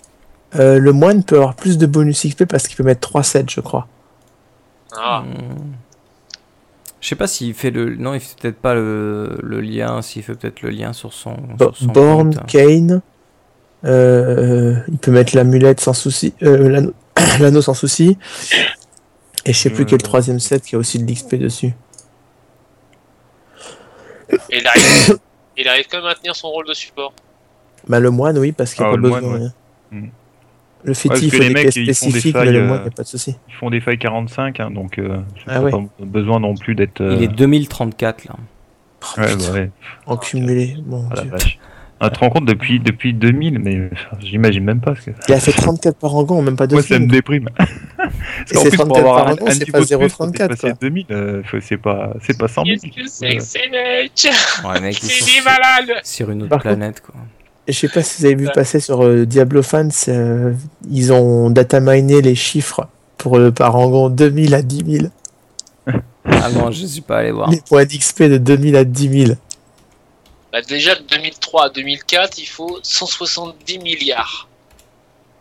Euh, le moine peut avoir plus de bonus X P parce qu'il peut mettre trois sets, je crois. Ah. Hmm. Je sais pas s'il fait le... Non, il fait peut-être pas le, le lien, s'il fait peut-être le lien sur son... Bo- sur son Born, compte. Kane, euh, il peut mettre l'amulette sans souci, euh, l'anneau, l'anneau sans souci, et je sais plus euh... quel troisième set qui a aussi de l'X P dessus. Et il arrive, il arrive quand même à tenir son rôle de support. Bah le moine oui parce qu'il n'y a ah, pas besoin moine, de rien. Ouais. Le fétiche, ouais, il faut des mecs, ils font des failles, mais le moine il n'y a pas de souci. Ils font des failles quarante-cinq hein, donc euh, ah, ouais. pas besoin non plus d'être... Euh... Il est deux mille trente-quatre là. Oh, ouais, bah, ouais. En cumulé, mon ah, Dieu. Ah, tu te rends compte depuis, depuis deux mille, mais j'imagine même pas. Ce que... Il a fait trente-quatre parangons, même pas deux. Moi, ça me déprime. Et c'est plus, trente-quatre parangons, c'est pas zéro virgule trente-quatre. C'est deux mille, euh, c'est, pas, c'est pas cent mille. Qu'est-ce que c'est que ces mecs ? Ouais, mec, ils sont sur, sur une autre Par planète, quoi. Je sais pas si vous avez vu passer sur euh, Diablo Fans, euh, ils ont dataminé les chiffres pour le parangon deux mille à dix mille. Ah non, je suis pas allé voir. Les points d'X P de deux mille à dix mille. Bah déjà de deux mille trois à deux mille quatre, il faut cent soixante-dix milliards.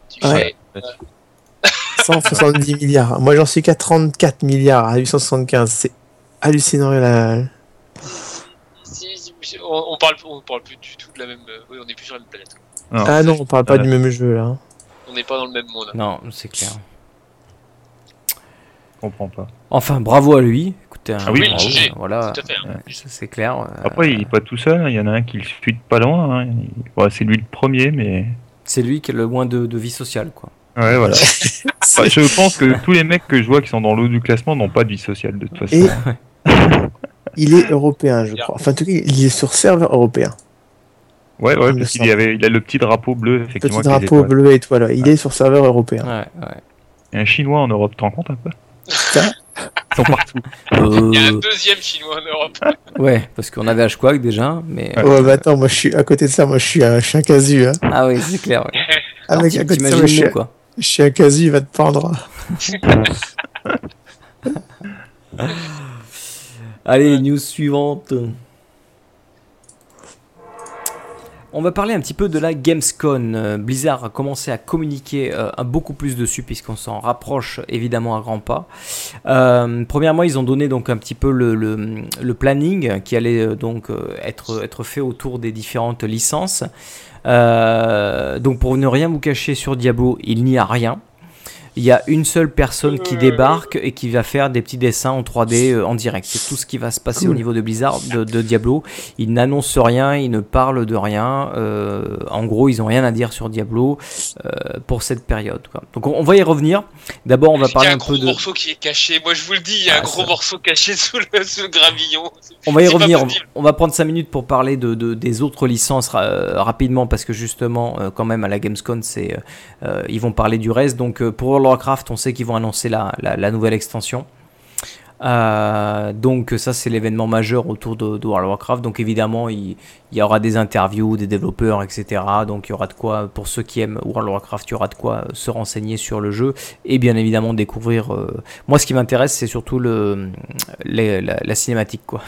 Tu ouais. fais, euh... cent soixante-dix milliards. Moi j'en suis qu'à trente-quatre milliards à huit cent soixante-quinze. C'est hallucinant la. Si, si, on, on parle, on parle plus du tout de la même. Oui, on n'est plus sur la même planète. Non, ah non, on parle pas euh... du même jeu là. On n'est pas dans le même monde. Là. Non, c'est clair. Je comprends pas. Enfin, bravo à lui. Un... Ah oui, G G, voilà. Tout à fait, hein. Ouais, c'est clair. Euh... Après, il n'est pas tout seul, il y en a un qui le fuit pas loin. Hein. Bon, c'est lui le premier, mais... C'est lui qui a le moins de, de vie sociale, quoi. Ouais, voilà. Enfin, je pense que tous les mecs que je vois qui sont dans le haut du classement n'ont pas de vie sociale, de toute façon. Et... il est européen, je crois. Enfin, en tout cas, il est sur serveur européen. Ouais, ouais, il parce qu'il y avait, il a le petit drapeau bleu, effectivement. Le petit drapeau bleu, étoile, ouais. Il est sur serveur européen. Ouais, ouais. Et un Chinois en Europe, tu te rends compte un peu ? Ils sont partout. Euh... Il y a un deuxième chinois en Europe. Ouais, parce qu'on avait HQuag déjà, mais. Ouais, euh... bah attends, moi je suis à côté de ça, moi je suis, un, je suis un casu. Hein. Ah oui, c'est clair. Ouais. Avec à côté de ça, moi, je, quoi. Je suis un casu, il va te pendre. Allez, news suivante. On va parler un petit peu de la Gamescom. Blizzard a commencé à communiquer euh, beaucoup plus dessus puisqu'on s'en rapproche évidemment à grands pas. Euh, premièrement, ils ont donné donc un petit peu le, le, le planning qui allait euh, donc euh, être, être fait autour des différentes licences. Euh, donc pour ne rien vous cacher sur Diablo, il n'y a rien. Il y a une seule personne qui débarque et qui va faire des petits dessins en trois D euh, en direct. C'est tout ce qui va se passer cool. Au niveau de Blizzard, de, de Diablo. Ils n'annoncent rien, ils ne parlent de rien. Euh, en gros, ils n'ont rien à dire sur Diablo euh, pour cette période, quoi. Donc, on, on va y revenir. D'abord, on va parler un, un peu de... Il y a un gros morceau qui est caché. Moi, je vous le dis, il y a ah, un gros ça... morceau caché sous le, sous le gravillon. On va y C'est revenir. On va prendre cinq minutes pour parler de, de, des autres licences euh, rapidement parce que justement, euh, quand même, à la Gamescom, c'est, euh, ils vont parler du reste. Donc, euh, pour World of Warcraft, on sait qu'ils vont annoncer la, la, la nouvelle extension. Euh, donc ça, c'est l'événement majeur autour de, de World of Warcraft. Donc évidemment, il, il y aura des interviews, des développeurs, et cetera. Donc il y aura de quoi, pour ceux qui aiment World of Warcraft, il y aura de quoi se renseigner sur le jeu et bien évidemment découvrir... Euh... Moi, ce qui m'intéresse, c'est surtout le, les, la, la cinématique, quoi.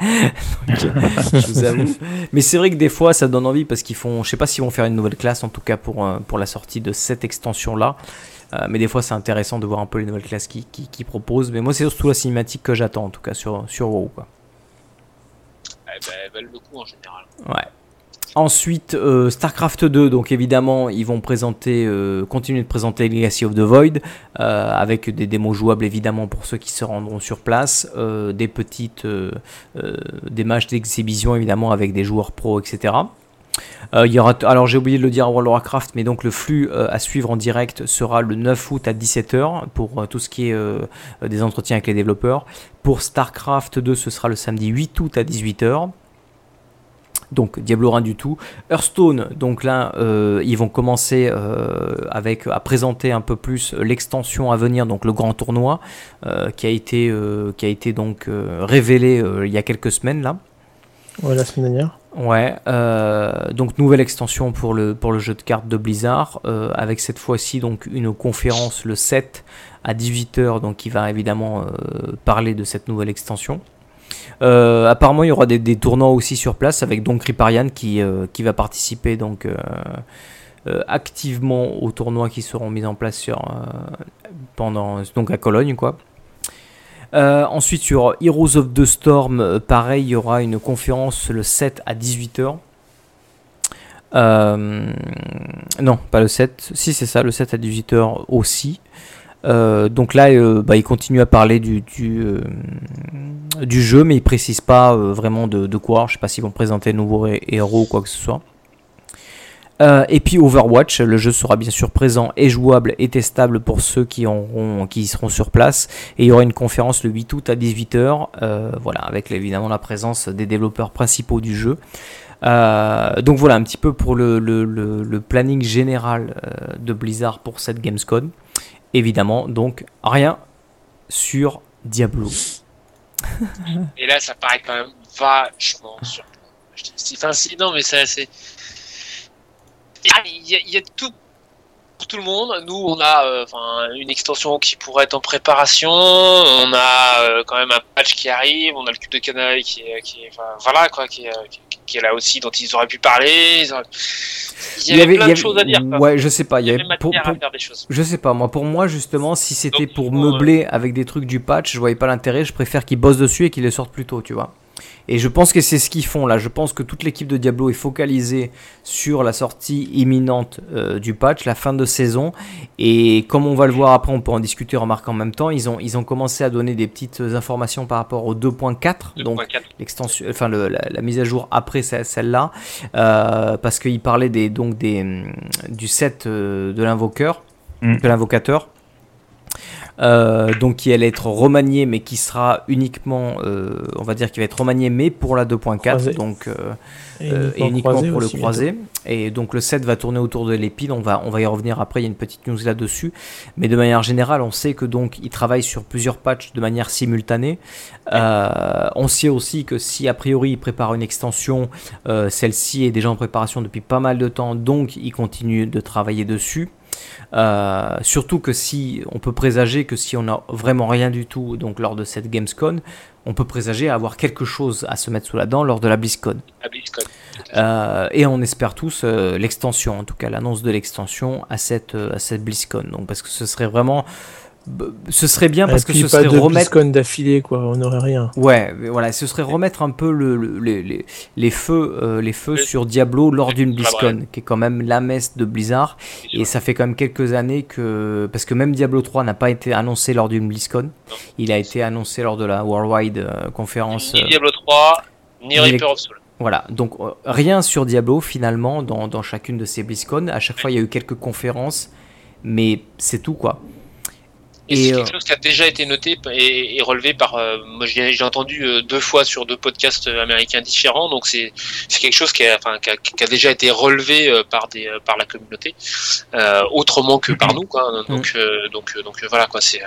Donc, je vous avoue. Mais c'est vrai que des fois ça donne envie parce qu'ils font, je sais pas s'ils vont faire une nouvelle classe en tout cas pour, pour la sortie de cette extension là, euh, mais des fois c'est intéressant de voir un peu les nouvelles classes qui, qui, qui proposent, mais moi c'est surtout la cinématique que j'attends en tout cas sur, sur WoW, quoi. Eh ben, elles valent le coup en général. Ouais. Ensuite, euh, Starcraft deux, donc évidemment, ils vont présenter, euh, continuer de présenter Legacy of the Void, euh, avec des démos jouables évidemment pour ceux qui se rendront sur place, euh, des petites, euh, euh, des matchs d'exhibition évidemment avec des joueurs pros, et cetera. Euh, il y aura t- alors j'ai oublié de le dire à World of Warcraft, mais donc le flux euh, à suivre en direct sera le neuf août à dix-sept heures pour euh, tout ce qui est euh, des entretiens avec les développeurs. Pour Starcraft deux, ce sera le samedi huit août à dix-huit heures. Donc Diablo rien du tout. Hearthstone, donc là euh, ils vont commencer euh, avec, à présenter un peu plus l'extension à venir, donc le grand tournoi euh, qui a été, euh, qui a été donc euh, révélé euh, il y a quelques semaines là. Ouais, la semaine dernière. Ouais, euh, donc nouvelle extension pour le, pour le jeu de cartes de Blizzard, euh, avec cette fois-ci donc une conférence le sept à dix-huit heures, donc qui va évidemment euh, parler de cette nouvelle extension. Euh, apparemment il y aura des, des tournois aussi sur place avec donc Riparian qui, euh, qui va participer donc euh, euh, activement aux tournois qui seront mis en place sur, euh, pendant, donc à Cologne quoi. Euh, ensuite sur Heroes of the Storm, pareil, il y aura une conférence le sept à dix-huit heures. Euh, non, pas le sept. Si, c'est ça, le sept à dix-huit heures aussi. Euh, donc là, euh, bah, il continue à parler du, du, euh, du jeu, mais il ne précise pas euh, vraiment de, de quoi. Je ne sais pas s'ils vont présenter de nouveaux hé- héros ou quoi que ce soit. Euh, et puis Overwatch, le jeu sera bien sûr présent et jouable et testable pour ceux qui, auront, qui y seront sur place. Et il y aura une conférence le huit août à dix-huit heures, euh, voilà, avec évidemment la présence des développeurs principaux du jeu. Euh, donc voilà un petit peu pour le, le, le, le planning général euh, de Blizzard pour cette Gamescom. Évidemment, donc rien sur Diablo. Et là, ça paraît quand même vachement surprenant. Enfin, si, non, mais ça, c'est... Il y, a, il y a tout pour tout le monde. Nous, on a euh, enfin, une extension qui pourrait être en préparation. On a euh, quand même un patch qui arrive. On a le cube de Canaille qui est, qui est enfin, voilà quoi, qui est, qui est là aussi, dont ils auraient pu parler. Ils auraient... Il y avait, il y avait plein y avait, de choses à dire. Quoi. Ouais, je sais pas. Il y, il y avait pour, pour, à faire des choses. Je sais pas. Moi, pour moi, justement, si c'était donc, pour coup, meubler euh... avec des trucs du patch, je voyais pas l'intérêt. Je préfère qu'ils bossent dessus et qu'ils les sortent plus tôt, tu vois. Et je pense que c'est ce qu'ils font là. Je pense que toute l'équipe de Diablo est focalisée sur la sortie imminente euh, du patch, la fin de saison. Et comme on va le voir après, on peut en discuter, remarque en même temps, ils ont, ils ont commencé à donner des petites informations par rapport au deux point quatre, deux point quatre. Donc l'extension, enfin le, la, la mise à jour après celle-là, euh, parce qu'ils parlaient des, donc des, du set euh, de l'invoqueur, mmh. de l'invocateur. Euh, donc qui allait être remanié, mais qui sera uniquement, euh, on va dire, qui va être remanié, mais pour la deux point quatre, donc euh, et, euh, et uniquement pour le croisé. Et donc le set va tourner autour de l'épine. On va, on va y revenir après. Il y a une petite news là-dessus, mais de manière générale, on sait que donc ils travaillent sur plusieurs patchs de manière simultanée. Euh, on sait aussi que si a priori ils préparent une extension, euh, celle-ci est déjà en préparation depuis pas mal de temps, donc ils continuent de travailler dessus. Euh, surtout que si on peut présager que si on n'a vraiment rien du tout donc lors de cette Gamescom, on peut présager à avoir quelque chose à se mettre sous la dent lors de la BlizzCon, la BlizzCon. Euh, et on espère tous euh, l'extension, en tout cas l'annonce de l'extension à cette, euh, à cette BlizzCon, donc, parce que ce serait vraiment ce serait bien parce que ce serait remettre BlizzCon d'affilée quoi, on n'aurait rien. Ouais, voilà, ce serait remettre un peu le, le, les, les feux, euh, les feux oui. sur Diablo lors d'une BlizzCon, ah, qui est quand même la messe de Blizzard. Oui, et ça fait quand même quelques années que, parce que même Diablo trois n'a pas été annoncé lors d'une BlizzCon, non. Il a été annoncé lors de la Worldwide euh, conférence. Ni Diablo trois, ni Reaper of Souls. Voilà, donc euh, rien sur Diablo finalement dans, dans chacune de ces BlizzCon. À chaque oui. fois, il y a eu quelques conférences, mais c'est tout quoi. Et, et c'est quelque euh... chose qui a déjà été noté et, et relevé par. Euh, moi, j'ai, j'ai entendu euh, deux fois sur deux podcasts américains différents, donc c'est c'est quelque chose qui a, enfin, qui a, qui a déjà été relevé euh, par des euh, par la communauté, euh, autrement que par nous, quoi. Donc mmh. euh, donc euh, donc euh, voilà quoi. C'est euh...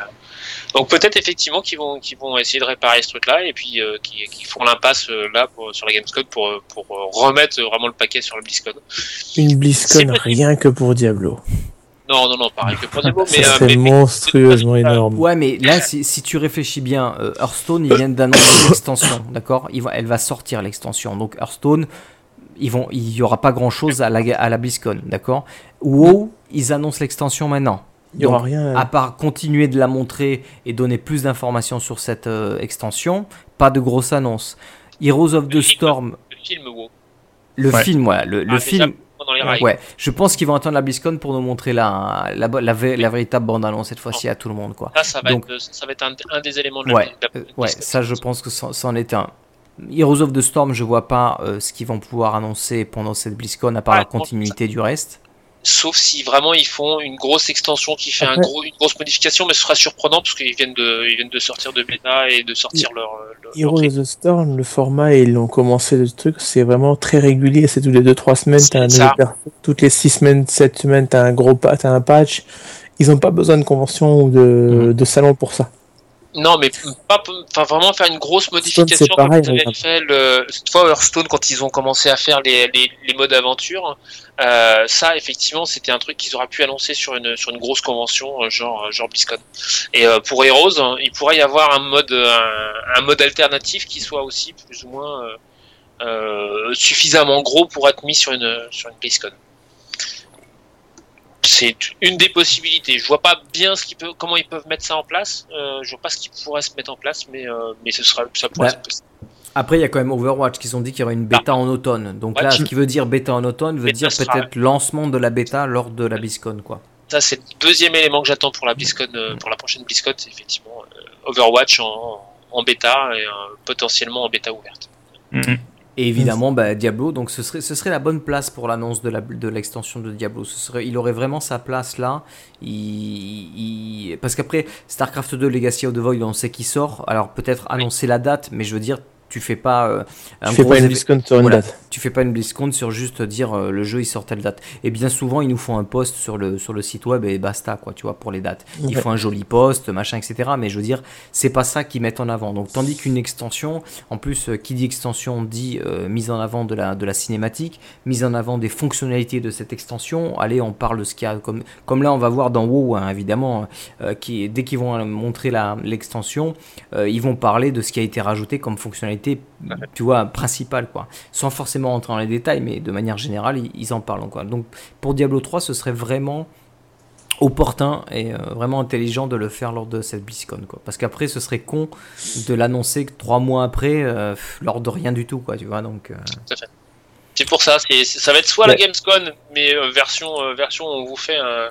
donc peut-être effectivement qu'ils vont qu'ils vont essayer de réparer ce truc-là et puis euh, qui qui font l'impasse euh, là pour, sur la Gamescom pour pour euh, remettre vraiment le paquet sur le BlizzCon. Une BlizzCon rien que pour Diablo. Non, non, non, pareil que pour Diablo, mais... Ça, c'est euh, mais, monstrueusement mais, énorme. Ouais, mais là, si, si tu réfléchis bien, euh, Hearthstone, ils viennent d'annoncer l'extension, d'accord ? Ils vont, elle va sortir, l'extension. Donc, Hearthstone, ils vont, il n'y aura pas grand-chose à la, à la BlizzCon, d'accord ? WoW, ils annoncent l'extension maintenant. Il n'y aura rien... À part continuer de la montrer et donner plus d'informations sur cette euh, extension, pas de grosses annonces. Heroes of the Storm... Le film WoW. Le ouais. film, ouais. Le, le ah, film. Ouais, je pense qu'ils vont attendre la BlizzCon pour nous montrer la, la, la, la, la véritable bande-annonce cette fois-ci à tout le monde, quoi. Là, ça va Donc, être, ça va être un, un des éléments de ouais, la, la, la ouais, ça, je pense que ça, ça en est un. Heroes of the Storm, je vois pas euh, ce qu'ils vont pouvoir annoncer pendant cette BlizzCon à part ah, la continuité du reste. Sauf si vraiment ils font une grosse extension qui fait un gros, une grosse modification, mais ce sera surprenant parce qu'ils viennent de, ils viennent de sortir de bêta et de sortir leur... leur Heroes of the Storm, le format, ils l'ont commencé le truc, c'est vraiment très régulier, c'est tous les deux trois semaines, t'as un nouveau perso, toutes les six semaines, sept semaines, t'as un gros patch, t'as un patch, ils n'ont pas besoin de convention ou de, mmh. de salon pour ça. Non, mais pas, enfin vraiment faire une grosse modification Stone, pareil, comme ils avaient fait le, cette fois Hearthstone quand ils ont commencé à faire les les, les modes aventure. Euh, ça, effectivement, c'était un truc qu'ils auraient pu annoncer sur une sur une grosse convention genre genre BlizzCon. Et euh, pour Heroes, hein, il pourrait y avoir un mode un, un mode alternatif qui soit aussi plus ou moins euh, euh, suffisamment gros pour être mis sur une sur une BlizzCon. C'est une des possibilités. Je vois pas bien ce qu'ils peuvent, comment ils peuvent mettre ça en place. Euh, je vois pas ce qu'ils pourraient se mettre en place, mais euh, mais ce sera ça pourrait bah, être possible. Après, il y a quand même Overwatch qui ont dit qu'il y aurait une bêta ah. en automne. Donc ouais, là, tu... ce qui veut dire bêta en automne veut bêta dire sera... peut-être lancement de la bêta lors de la BlizzCon, quoi. Ça, c'est le deuxième élément que j'attends pour la BlizzCon, mmh. pour la prochaine BlizzCon, c'est effectivement euh, Overwatch en, en bêta et euh, potentiellement en bêta ouverte. Mmh. Et évidemment, bah, Diablo, donc ce serait, ce serait la bonne place pour l'annonce de, la, de l'extension de Diablo. Ce serait, il aurait vraiment sa place là. Il, il, parce qu'après, Starcraft deux, Legacy of the Void, on sait qui sort. Alors peut-être annoncer la date, mais je veux dire, tu fais pas, euh, un tu fais pas une BlizzCon sur une voilà, date. Tu fais pas une BlizzCon sur juste dire euh, le jeu il sort telle date. Et bien souvent, ils nous font un post sur le, sur le site web et basta, quoi, tu vois, pour les dates. Ils ouais. font un joli post, machin, et cetera. Mais je veux dire, c'est pas ça qu'ils mettent en avant. Donc, tandis qu'une extension, en plus, euh, qui dit extension dit euh, mise en avant de la, de la cinématique, mise en avant des fonctionnalités de cette extension. Allez, on parle de ce qu'il y a. Comme, comme là, on va voir dans WoW, hein, évidemment, euh, qui, dès qu'ils vont montrer la, l'extension, euh, ils vont parler de ce qui a été rajouté comme fonctionnalité. Tu vois, principal, quoi, sans forcément rentrer dans les détails, mais de manière générale, ils, ils en parlent, quoi. Donc, pour Diablo trois, ce serait vraiment opportun et euh, vraiment intelligent de le faire lors de cette BlizzCon, quoi. Parce qu'après, ce serait con de l'annoncer trois mois après, euh, lors de rien du tout, quoi, tu vois. Donc, euh... c'est pour ça, c'est, ça va être soit ouais. la Gamescom, mais euh, version, euh, version, on vous fait un.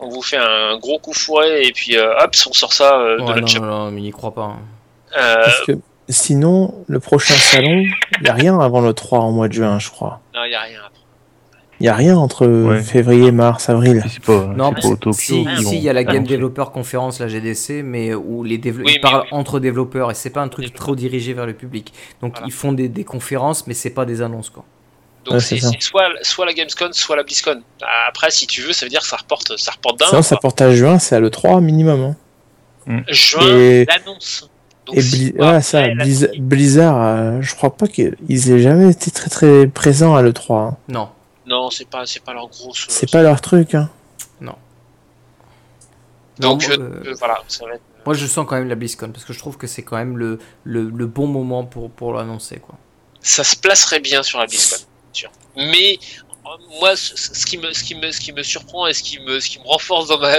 On vous fait un gros coup fourré et puis euh, hop, on sort ça euh, de ouais, notre non, non, non, mais il n'y croit pas. Hein. Euh... Parce que... Sinon, le prochain salon, il n'y a rien avant le trois en mois de juin, je crois. Non, il n'y a rien après. Il n'y a rien entre ouais. février, mars, avril. C'est pas, non, c'est pas au Tokyo. Si, il si, y a la Game Developer Conference, la G D C, mais où les dév- oui, ils parlent oui. entre développeurs et c'est pas un truc trop dirigé vers le public. Donc voilà. Ils font des, des conférences, mais c'est pas des annonces, quoi. Donc ouais, c'est, c'est, c'est soit, soit la Gamescom, soit la BlizzCon. Après, si tu veux, ça veut dire que ça reporte, ça reporte d'un. Sinon, ça reporte à juin, c'est à l'E trois minimum. Hein. Mmh. Juin, et... l'annonce. Donc, et Bli- ouais, ça, Blizzard, Blizzard euh, je crois pas qu'ils aient jamais été très très présents à l'E trois. Hein. Non, non, c'est pas c'est pas leur gros. C'est, c'est pas leur truc. Hein. Non. Donc, Donc euh, euh, voilà. Ça va être... Moi, je sens quand même la BlizzCon parce que je trouve que c'est quand même le le, le bon moment pour pour l'annoncer, quoi. Ça se placerait bien sur la BlizzCon, sûr. Mais moi, ce qui me, ce qui me, ce qui me surprend et ce qui me, ce qui me renforce dans ma,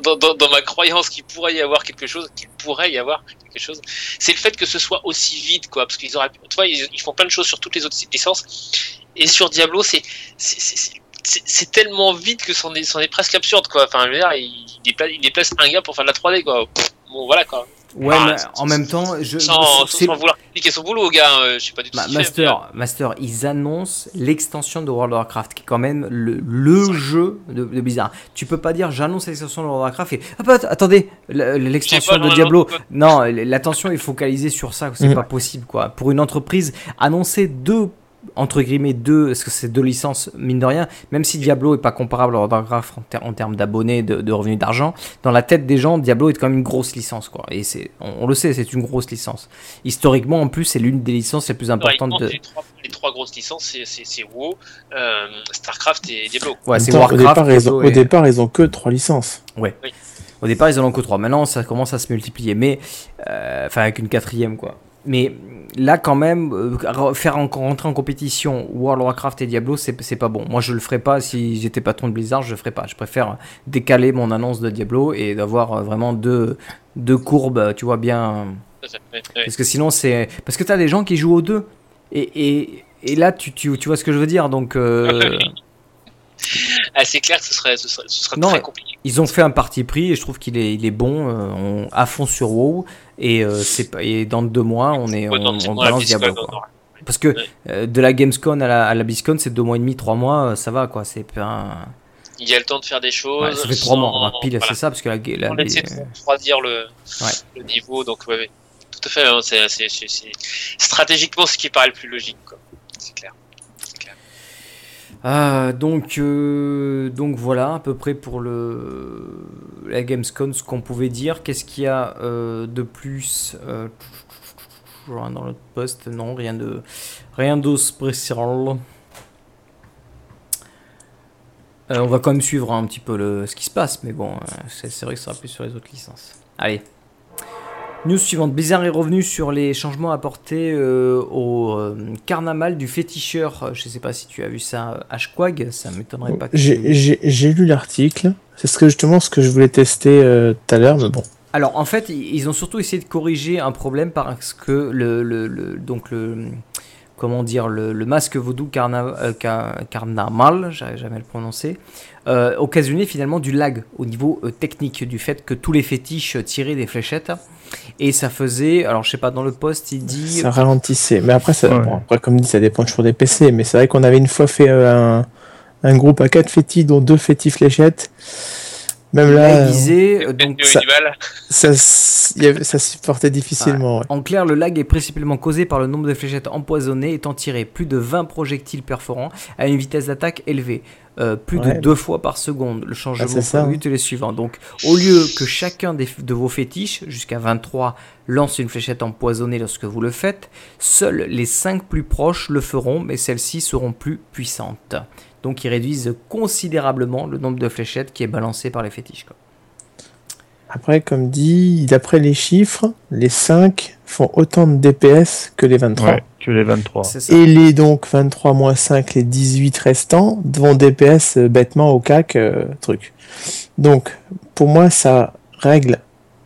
dans, dans, dans ma croyance qu'il pourrait y avoir quelque chose, qu'il pourrait y avoir quelque chose, c'est le fait que ce soit aussi vide, quoi, parce qu'ils auraient, tu vois, ils, ils font plein de choses sur toutes les autres licences, et sur Diablo, c'est, c'est, c'est, c'est, c'est tellement vide que c'en est, c'en est presque absurde, quoi. Enfin, je veux dire, il, il déplace, il déplace un gars pour faire de la trois D, quoi. Bon, voilà, quoi. Ouais, ah, mais c'est, en c'est, même temps, je sans, c'est... sans vouloir expliquer son boulot, gars, euh, je sais pas du tout. Ma, ce master, fait. Master, ils annoncent l'extension de World of Warcraft, qui est quand même le, le jeu de, de Blizzard. Tu peux pas dire j'annonce l'extension de World of Warcraft et ah bah, attendez l'extension pas, de non, Diablo. Non, l'attention est focalisée sur ça, c'est mmh. pas possible, quoi. Pour une entreprise, annoncer deux entre guillemets deux, parce que c'est deux licences mine de rien, même si Diablo est pas comparable à World of Warcraft en, ter- en termes d'abonnés, de, de revenus d'argent, dans la tête des gens Diablo est quand même une grosse licence, quoi, et c'est, on, on le sait, c'est une grosse licence historiquement, en plus c'est l'une des licences les plus importantes de... les, trois, les trois grosses licences c'est, c'est, c'est WoW, euh, Starcraft et Diablo, ouais, c'est temps, Warcraft, au départ, ils ont, et... au départ ils ont que trois licences, ouais. Oui. Au départ ils en ont que trois, maintenant ça commence à se multiplier, mais euh, enfin avec une quatrième, quoi. Mais là, quand même, euh, faire en, rentrer en compétition World of Warcraft et Diablo, c'est, c'est pas bon. Moi, je le ferais pas. Si j'étais patron de Blizzard, je le ferais pas. Je préfère décaler mon annonce de Diablo et d'avoir euh, vraiment deux, deux courbes, tu vois, bien. Parce que sinon, c'est. Parce que t'as des gens qui jouent aux deux. Et, et, Et là, tu, tu, tu vois ce que je veux dire, donc. Euh... Ah, c'est clair que ce serait, ce serait, ce serait non, très compliqué. Ils ont fait un parti pris et je trouve qu'il est, il est bon. Euh, on à fond sur WoW et, euh, c'est, et dans deux mois, on est, on, on balance Diablo. Quoi. Parce que euh, de la Gamescom à la, à la BlizzCon, c'est deux mois et demi, trois mois, ça va quoi. C'est un... Il y a le temps de faire des choses. Ouais, ça fait trois mois, on va pile, voilà. C'est ça, parce que la, la, on essaie les... de refroidir le, ouais. le niveau, donc ouais, tout à fait. Hein, c'est, c'est, c'est, c'est stratégiquement ce qui paraît le plus logique, quoi. C'est clair. Ah, donc, euh, donc voilà à peu près pour le, la Gamescom, ce qu'on pouvait dire. Qu'est-ce qu'il y a euh, de plus euh, dans notre poste? Non, rien de rien d'especial. Euh, on va quand même suivre un petit peu le, ce qui se passe, mais bon, c'est, c'est vrai que ça sera plus sur les autres licences. Allez. News suivante, Blizzard est revenu sur les changements apportés euh, au euh, carnaval du féticheur. Je ne sais pas si tu as vu ça, HQuag, ça ne m'étonnerait pas. Que j'ai, tu... j'ai, j'ai lu l'article, c'est ce que, justement ce que je voulais tester euh, tout à l'heure, mais bon. Alors en fait, ils ont surtout essayé de corriger un problème parce que le, le, le, donc le, comment dire, le, le masque vaudou carna, euh, car, carnaval, j'arrive jamais à le prononcer, euh, occasionnait finalement du lag au niveau euh, technique, du fait que tous les fétiches tiraient des fléchettes. Et ça faisait, alors je sais pas, dans le poste il dit ça ralentissait, mais après, ça, ouais. bon, après comme dit ça dépend toujours des P C, mais c'est vrai qu'on avait une fois fait euh, un, un groupe à quatre fétis dont deux fétis fléchettes, même là, là disait, euh, donc, ça, ça, ça supportait difficilement. Ouais. Ouais. En clair, le lag est principalement causé par le nombre de fléchettes empoisonnées étant tirées, plus de vingt projectiles perforants à une vitesse d'attaque élevée. Euh, plus ouais. de deux fois par seconde. Le changement ah, de but est le suivant. Donc, au lieu que chacun des, de vos fétiches, jusqu'à vingt-trois, lance une fléchette empoisonnée lorsque vous le faites, seuls les cinq plus proches le feront, mais celles-ci seront plus puissantes. Donc, ils réduisent considérablement le nombre de fléchettes qui est balancé par les fétiches. Quoi. Après, comme dit, d'après les chiffres, les cinq font autant de D P S que les vingt-trois. Ouais, que les vingt-trois. Et les donc vingt-trois moins cinq, les dix-huit restants, vont D P S euh, bêtement au cac, euh, truc. Donc, pour moi, ça règle,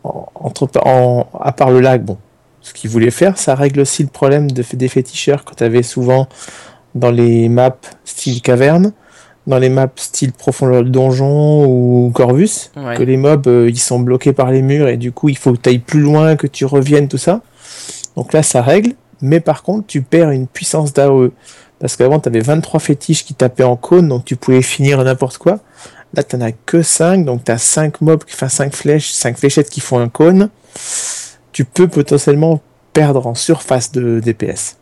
en, entre, en, à part le lag, bon, ce qu'ils voulaient faire, ça règle aussi le problème de, des féticheurs que tu avais souvent dans les maps style caverne, dans les maps style profondeur de donjon ou Corvus, ouais. que les mobs euh, ils sont bloqués par les murs et du coup il faut que tu ailles plus loin, que tu reviennes, tout ça. Donc là ça règle, mais par contre tu perds une puissance d'A O E. Parce qu'avant tu avais vingt-trois fétiches qui tapaient en cône, donc tu pouvais finir n'importe quoi. Là tu n'en as que cinq, donc tu as cinq mobs, enfin cinq flèches, cinq fléchettes qui font un cône. Tu peux potentiellement perdre en surface de D P S.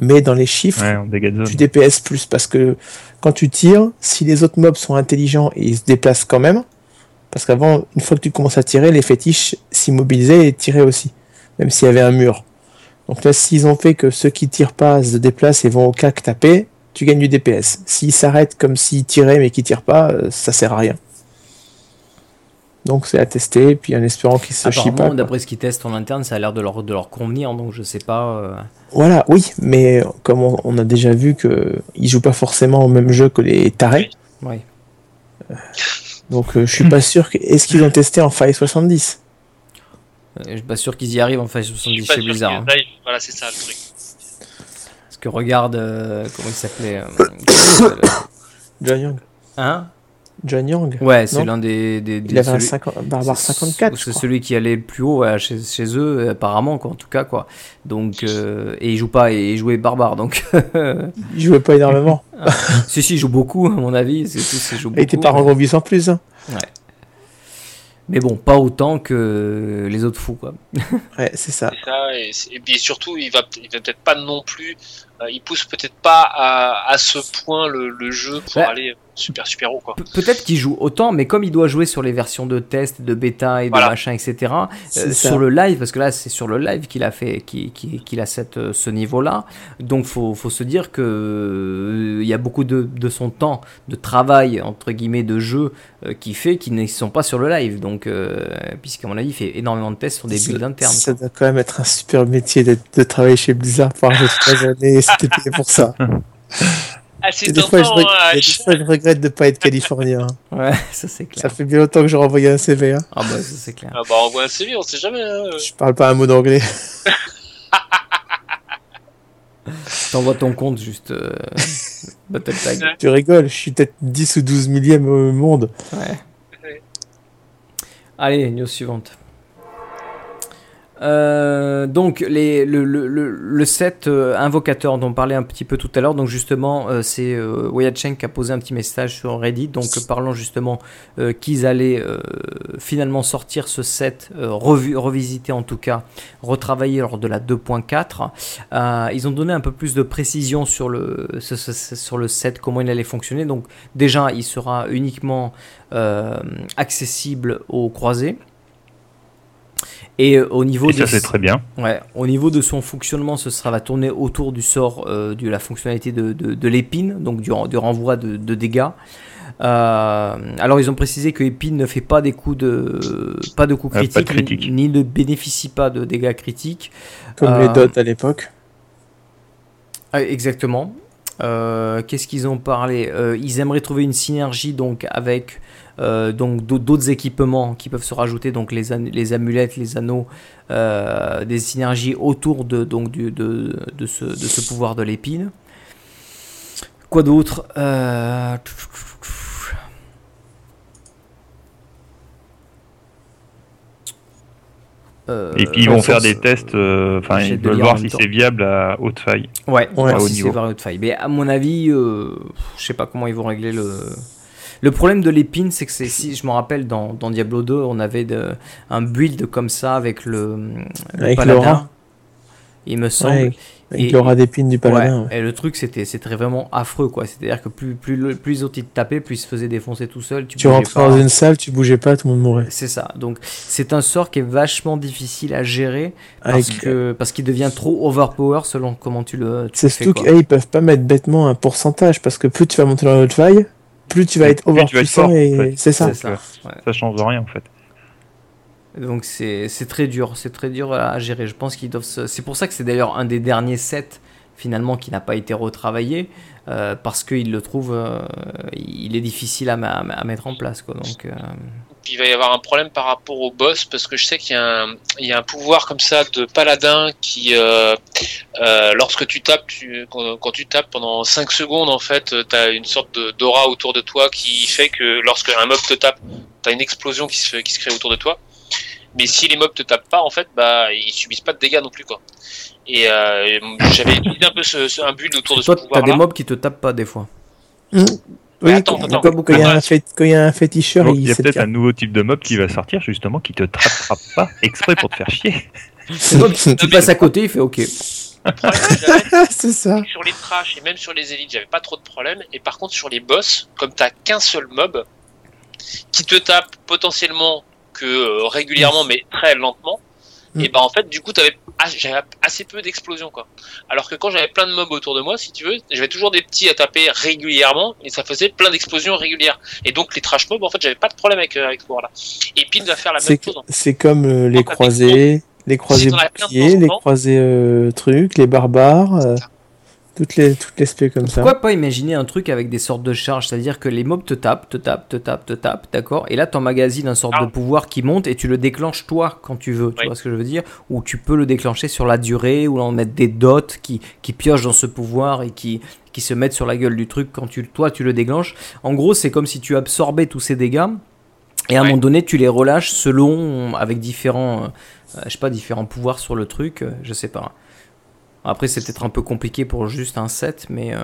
Mais dans les chiffres, ouais, tu D P S plus, parce que quand tu tires, si les autres mobs sont intelligents et ils se déplacent quand même, parce qu'avant, une fois que tu commences à tirer, les fétiches s'immobilisaient et tiraient aussi, même s'il y avait un mur. Donc là, s'ils ont fait que ceux qui tirent pas se déplacent et vont au cac taper, tu gagnes du D P S. S'ils s'arrêtent comme s'ils tiraient mais qu'ils tirent pas, ça sert à rien. Donc c'est à tester, puis en espérant qu'ils se chient pas. D'après ce qu'ils testent en interne, ça a l'air de leur, de leur convenir, donc je sais pas... Euh... Voilà, oui, mais comme on, on a déjà vu qu'ils jouent pas forcément au même jeu que les tarés. Oui. Euh, donc euh, je suis pas sûr... Que... Est-ce qu'ils ont testé en Faille soixante-dix ? euh, Je suis pas sûr qu'ils y arrivent en Faille soixante-dix chez Blizzard. Hein. Voilà, c'est ça le truc. Parce que regarde... Euh, comment il s'appelait euh, John Young. Hein ? John Young. Ouais, c'est l'un des, des, des il avait celui... un cinquante... Barbar cinquante-quatre. C'est, c'est celui qui allait le plus haut ouais, chez, chez eux, apparemment, quoi, en tout cas, quoi. Donc, euh... et il joue pas, et il jouait Barbar, donc. Il jouait pas énormément. Ah. Si si, il joue beaucoup, à mon avis. C'est tout, il joue beaucoup. Et t'es pas rengorbis en plus. Hein. Ouais. Mais bon, pas autant que les autres fous, quoi. Ouais, c'est ça. C'est ça et, c'est... et puis surtout, il va, il va peut-être pas non plus. Euh, il pousse peut-être pas à, à ce point le, le jeu pour ouais. aller super super haut, quoi. Pe- peut-être qu'il joue autant, mais comme il doit jouer sur les versions de test, de bêta et de voilà. machin, et cetera. Euh, sur le live, parce que là, c'est sur le live qu'il a fait, qu'il, qu'il a cette, ce niveau-là. Donc, faut, faut se dire que il euh, y a beaucoup de, de son temps de travail entre guillemets de jeu euh, qui fait qu'ils ne sont pas sur le live. Donc, euh, puisqu'à mon avis, il fait énormément de tests sur des builds internes. Ça doit quand même être un super métier de, de travailler chez Blizzard pendant trois années. C'était payé pour ça. Ah, c'est des, fois, je... hein, des fois, je regrette de ne pas être californien. Ouais, ça c'est clair. Ça fait bien longtemps que j'aurais envoyé un C V. Hein. Ah, bah, ça c'est clair. Ah, bah, envoie un C V, on sait jamais. Hein. Je parle pas un mot d'anglais. T'envoies ton compte juste. Euh... Battle tag. Tu rigoles, je suis peut-être dix ou douze millième au monde. Ouais. Allez, news suivante. Euh, donc les, le, le, le, le set euh, invocateur dont on parlait un petit peu tout à l'heure, donc justement euh, c'est euh, Wyatt Cheng qui a posé un petit message sur Reddit, donc euh, parlons justement euh, qu'ils allaient euh, finalement sortir ce set euh, revu, revisité en tout cas, retravaillé lors de la deux point quatre. Euh, ils ont donné un peu plus de précision sur le, sur le set, comment il allait fonctionner. Donc déjà il sera uniquement euh, accessible aux croisés. Et au niveau, Et ça, des... c'est très bien. Ouais, au niveau de son fonctionnement, ce sera va tourner autour du sort, euh, de la fonctionnalité de, de, de l'épine, donc du, du renvoi de, de dégâts. Euh, alors ils ont précisé que Épine ne fait pas des coups de pas de coups critiques, euh, pas de critique. ni, ni ne bénéficie pas de dégâts critiques, comme euh, les dots à l'époque. Exactement. Euh, qu'est-ce qu'ils ont parlé? Euh, ils aimeraient trouver une synergie donc avec Euh, donc d'autres équipements qui peuvent se rajouter, donc les, an- les amulettes, les anneaux, euh, des synergies autour de, donc du, de, de, ce, de ce pouvoir de l'épine. Quoi d'autre? euh... Euh, Et puis ils vont faire des tests, enfin euh, ils veulent voir si temps. c'est viable à haute faille. Ouais, ouais à si niveau. c'est à haute faille. Mais à mon avis, euh, je sais pas comment ils vont régler le... Le problème de l'épine, c'est que c'est, si je me rappelle, dans, dans Diablo deux, on avait de, un build comme ça avec le, le avec paladin. L'aura. Il me semble. Ouais, avec et, l'aura d'épine du paladin. Ouais, ouais. Et le truc, c'était, c'était vraiment affreux, quoi. C'est-à-dire que plus, plus, plus les autres ils te tapaient, plus ils se faisaient défoncer tout seuls. Tu, tu rentres pas dans une salle, tu bougeais pas, tout le monde mourait. C'est ça. Donc, c'est un sort qui est vachement difficile à gérer parce, avec... que, parce qu'il devient trop overpower selon comment tu le, tu c'est le fais. C'est surtout qu'ils peuvent pas mettre bêtement un pourcentage parce que plus tu vas monter dans l'autre faille, plus tu vas être overpuissant et en fait. c'est ça. C'est ça. Ouais. Ça change rien en fait. Donc c'est c'est très dur, c'est très dur à gérer. Je pense qu'ils doivent. Se... C'est pour ça que c'est d'ailleurs un des derniers sets finalement qui n'a pas été retravaillé euh, parce qu'ils le trouvent, euh, il est difficile à, ma- à mettre en place quoi. Donc euh... il va y avoir un problème par rapport au boss parce que je sais qu'il y a un il y a un pouvoir comme ça de paladin qui euh, euh, lorsque tu tapes tu, quand, quand tu tapes pendant cinq secondes en fait t'as une sorte de, d'aura autour de toi qui fait que lorsque un mob te tape t'as une explosion qui se qui se crée autour de toi. Mais si les mobs te tapent pas, en fait, bah ils subissent pas de dégâts non plus, quoi. Et euh, j'avais utilisé un peu ce, ce, un build autour de toi, ce pouvoir-là. Toi, t'as des mobs qui te tapent pas des fois. Mmh. Oui, attends, quand, attends. Quand, quand il y a un, fait, quand il y a un féticheur, donc, il, il y a peut-être un nouveau type de mob qui va sortir, justement, qui te trappera pas exprès pour te faire chier. C'est toi, tu, tu passes à côté, il fait OK. C'est ça. Sur les trash et même sur les élites, j'avais pas trop de problèmes. Et par contre, sur les boss, comme t'as qu'un seul mob qui te tape potentiellement que euh, régulièrement mais très lentement, mmh. et bah en fait du coup t'avais as- j'avais assez peu d'explosions quoi, alors que quand j'avais plein de mobs autour de moi, si tu veux, j'avais toujours des petits à taper régulièrement et ça faisait plein d'explosions régulières, et donc les trash mobs en fait j'avais pas de problème avec, euh, avec ce pouvoir là. Et Pin va faire la c'est même que, chose en fait. C'est comme euh, les, croisés, les croisés boucliers, les croisés euh, trucs, les barbares euh, toutes les toutes les spé comme ça. Pourquoi pas imaginer un truc avec des sortes de charges, c'est-à-dire que les mobs te tapent, te tapent, te tapent, te tapent, d'accord, et là t'emmagasines un sorte ah. de pouvoir qui monte et tu le déclenches toi quand tu veux, tu oui. vois ce que je veux dire, ou tu peux le déclencher sur la durée, ou en mettre des dots qui qui piochent dans ce pouvoir et qui qui se mettent sur la gueule du truc quand tu toi tu le déclenches. En gros, c'est comme si tu absorbais tous ces dégâts et à un oui. moment donné tu les relâches selon avec différents euh, je sais pas différents pouvoirs sur le truc, euh, je sais pas. Après, c'est peut-être un peu compliqué pour juste un set, mais euh,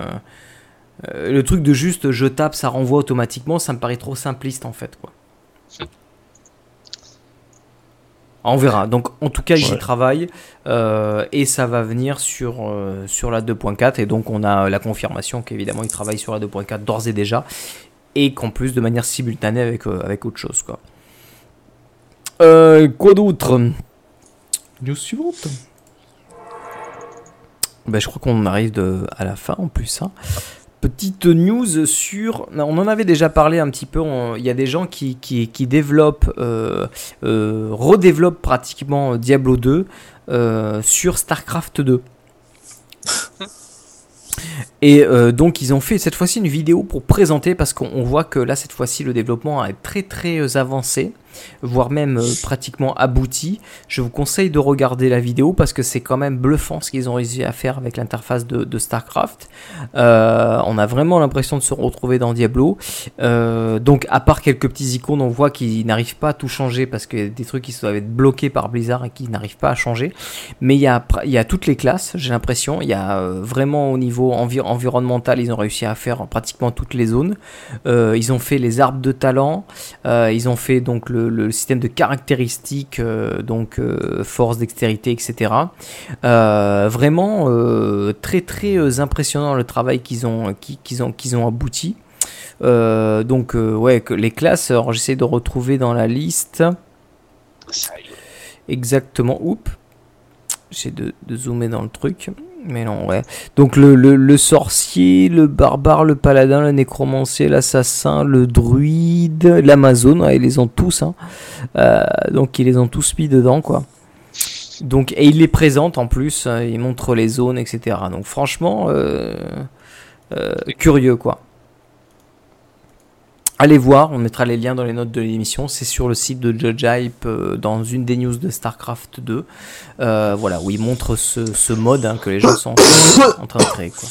euh, le truc de juste je tape, ça renvoie automatiquement, ça me paraît trop simpliste en fait, quoi. On verra. Donc, en tout cas, ouais. j'y travaille euh, et ça va venir sur, euh, sur la deux point quatre. Et donc, on a la confirmation qu'évidemment, ils travaillent sur la deux point quatre d'ores et déjà et qu'en plus, de manière simultanée avec, euh, avec autre chose, quoi. Euh, quoi d'autre? News suivante. Ben, je crois qu'on arrive de, à la fin en plus. Hein. Petite news sur... On en avait déjà parlé un petit peu. On... Il y a des gens qui, qui, qui développent, euh, euh, redéveloppent pratiquement Diablo deux euh, sur Starcraft deux. Et euh, donc ils ont fait cette fois-ci une vidéo pour présenter, parce qu'on voit que là cette fois-ci le développement est très très avancé. voire même euh, pratiquement abouti. Je vous conseille de regarder la vidéo parce que c'est quand même bluffant ce qu'ils ont réussi à faire avec l'interface de, de Starcraft. Euh, on a vraiment l'impression de se retrouver dans Diablo. Euh, donc à part quelques petits icônes, on voit qu'ils n'arrivent pas à tout changer parce qu'il y a des trucs qui doivent être bloqués par Blizzard et qui n'arrivent pas à changer. Mais il y a, il y a toutes les classes, j'ai l'impression. Il y a euh, vraiment au niveau envi- environnemental, ils ont réussi à faire pratiquement toutes les zones. Euh, ils ont fait les arbres de talent. Euh, ils ont fait donc le, le système de caractéristiques, euh, donc euh, force, dextérité, et cetera. Euh, vraiment euh, très très euh, impressionnant le travail qu'ils ont, qu'ils, qu'ils ont, qu'ils ont abouti. Euh, donc euh, ouais, que les classes. Alors, j'essaie de retrouver dans la liste. Exactement. Oups. J'essaie de, de zoomer dans le truc. Mais non, ouais. Donc le, le, le sorcier, le barbare, le paladin, le nécromancier, l'assassin, le druide, l'amazone, ouais, ils les ont tous. Hein. Euh, donc ils les ont tous mis dedans, quoi. Donc, et ils les présentent en plus, hein, ils montrent les zones, et cetera. Donc franchement, euh, euh, curieux, quoi. Allez voir, on mettra les liens dans les notes de l'émission, c'est sur le site de Judge Hype, euh, dans une des news de Starcraft deux, euh, voilà, où il montre ce, ce mode hein, que les gens sont en train, en train de créer, quoi.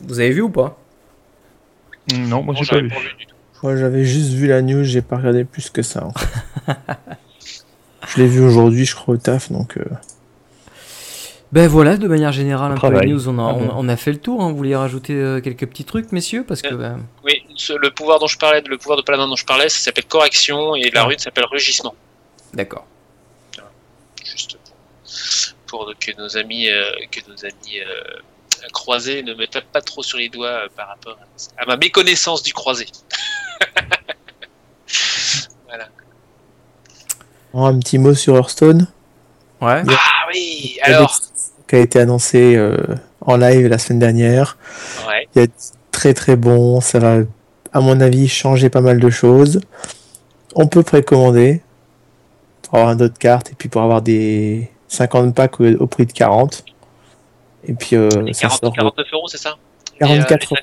Vous avez vu ou pas ? Non, moi j'ai pas vu. Moi j'avais juste vu la news, j'ai pas regardé plus que ça. Hein. Je l'ai vu aujourd'hui, je crois, au taf, donc... Euh... Ben voilà, de manière générale, un peu les news, on a, on, on a fait le tour. Hein. Vous voulez rajouter euh, quelques petits trucs, messieurs, parce que ben... oui, ce, le pouvoir dont je parlais, le pouvoir de paladin dont je parlais, ça s'appelle correction et la rune s'appelle rugissement. D'accord. Juste pour, pour que nos amis, euh, que nos amis euh, croisés ne me tapent pas trop sur les doigts euh, par rapport à, à ma méconnaissance du croisé. Voilà. Oh, un petit mot sur Hearthstone. Ouais. Ah oui. Alors. Qui a été annoncé euh, en live la semaine dernière. Ouais. Il est très très bon. Ça va, à mon avis, changer pas mal de choses. On peut précommander pour avoir un dot de carte et puis pour avoir des cinquante packs au, au prix de quarante. Et puis euh, et ça quarante, sort quarante-neuf euros, c'est ça ? quarante-quatre, euh,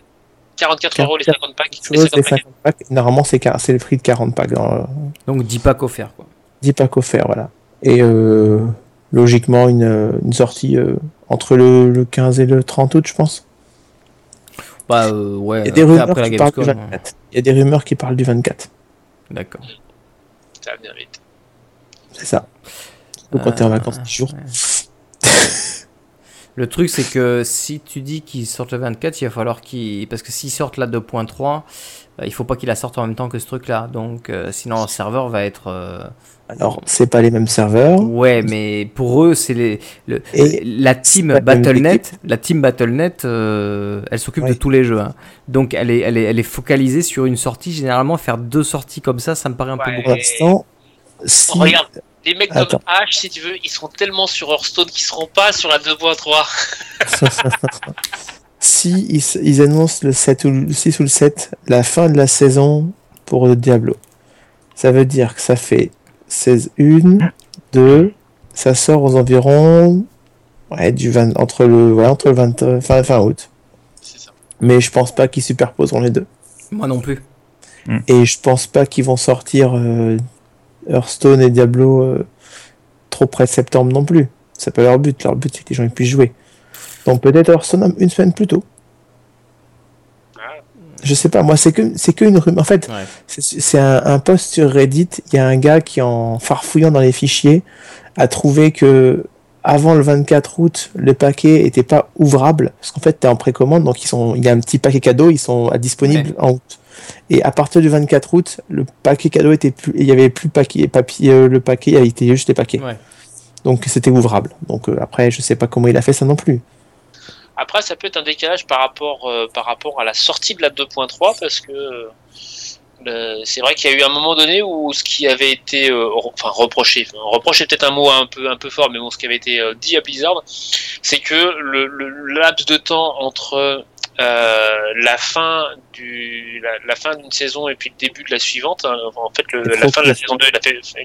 quarante-quatre euros les cinquante packs. Les cinquante packs. Normalement, c'est, c'est le prix de quarante packs. Dans le... Donc dix packs offerts, quoi. dix packs offerts, voilà. Et euh, logiquement, une, une sortie euh, entre le, le quinze et le trente août, je pense. Bah, euh, ouais, il y, rumeurs après la Gamescom, ouais. Il y a des rumeurs qui parlent du vingt-quatre. D'accord. Ça va bien vite. C'est ça. Surtout euh, quand t'es en vacances dix jours. Ouais. Le truc, c'est que si tu dis qu'ils sortent le vingt-quatre, il va falloir qu'ils. Parce que s'ils sortent la deux point trois, euh, il faut pas qu'ils la sortent en même temps que ce truc-là. Donc, euh, sinon, le serveur va être. Euh... Alors, c'est pas les mêmes serveurs. Ouais, mais pour eux, c'est les le, la team Battle point net, la team Battle point net, euh, elle s'occupe ouais. de tous les jeux. Hein. Donc, elle est, elle est, elle est focalisée sur une sortie. Généralement, faire deux sorties comme ça, ça me paraît un ouais. peu beaucoup. Pour l'instant, si... regarde, les mecs Attends. Comme H, si tu veux, ils seront tellement sur Hearthstone qu'ils seront pas sur la deux point trois. Si ils, ils annoncent le sept ou le six ou le sept, la fin de la saison pour Diablo, ça veut dire que ça fait seize, un, deux, ça sort aux environs ouais, du vingt, entre le, ouais, entre le vingt, fin, fin août. C'est ça. Mais je pense pas qu'ils superposeront les deux. Moi non plus. Mm. Et je pense pas qu'ils vont sortir euh, Hearthstone et Diablo euh, trop près de septembre non plus. C'est pas leur but. Leur but c'est que les gens puissent jouer. Donc peut-être Hearthstone une semaine plus tôt. Je sais pas, moi c'est que c'est que une rumeur. En fait, ouais. c'est, c'est un, un post sur Reddit. Il y a un gars qui, en farfouillant dans les fichiers, a trouvé que avant le vingt-quatre août, le paquet était pas ouvrable parce qu'en fait, t'es en précommande, donc ils sont. Il y a un petit paquet cadeau, ils sont disponibles ouais. en août. Et à partir du vingt-quatre août, le paquet cadeau était plus. Il y avait plus paquet, papier, le paquet, il y avait juste les paquets. Ouais. Donc c'était ouvrable. Donc euh, après, je sais pas comment il a fait ça non plus. Après, ça peut être un décalage par rapport, euh, par rapport à la sortie de la deux point trois, parce que euh, c'est vrai qu'il y a eu un moment donné où ce qui avait été euh, enfin, reproché, enfin, reproché peut-être un mot un peu, un peu fort, mais bon, ce qui avait été euh, dit à Blizzard, c'est que le, le laps de temps entre euh, la, fin du, la, la fin d'une saison et puis le début de la suivante, hein, en fait, le, la fin de la saison deux et le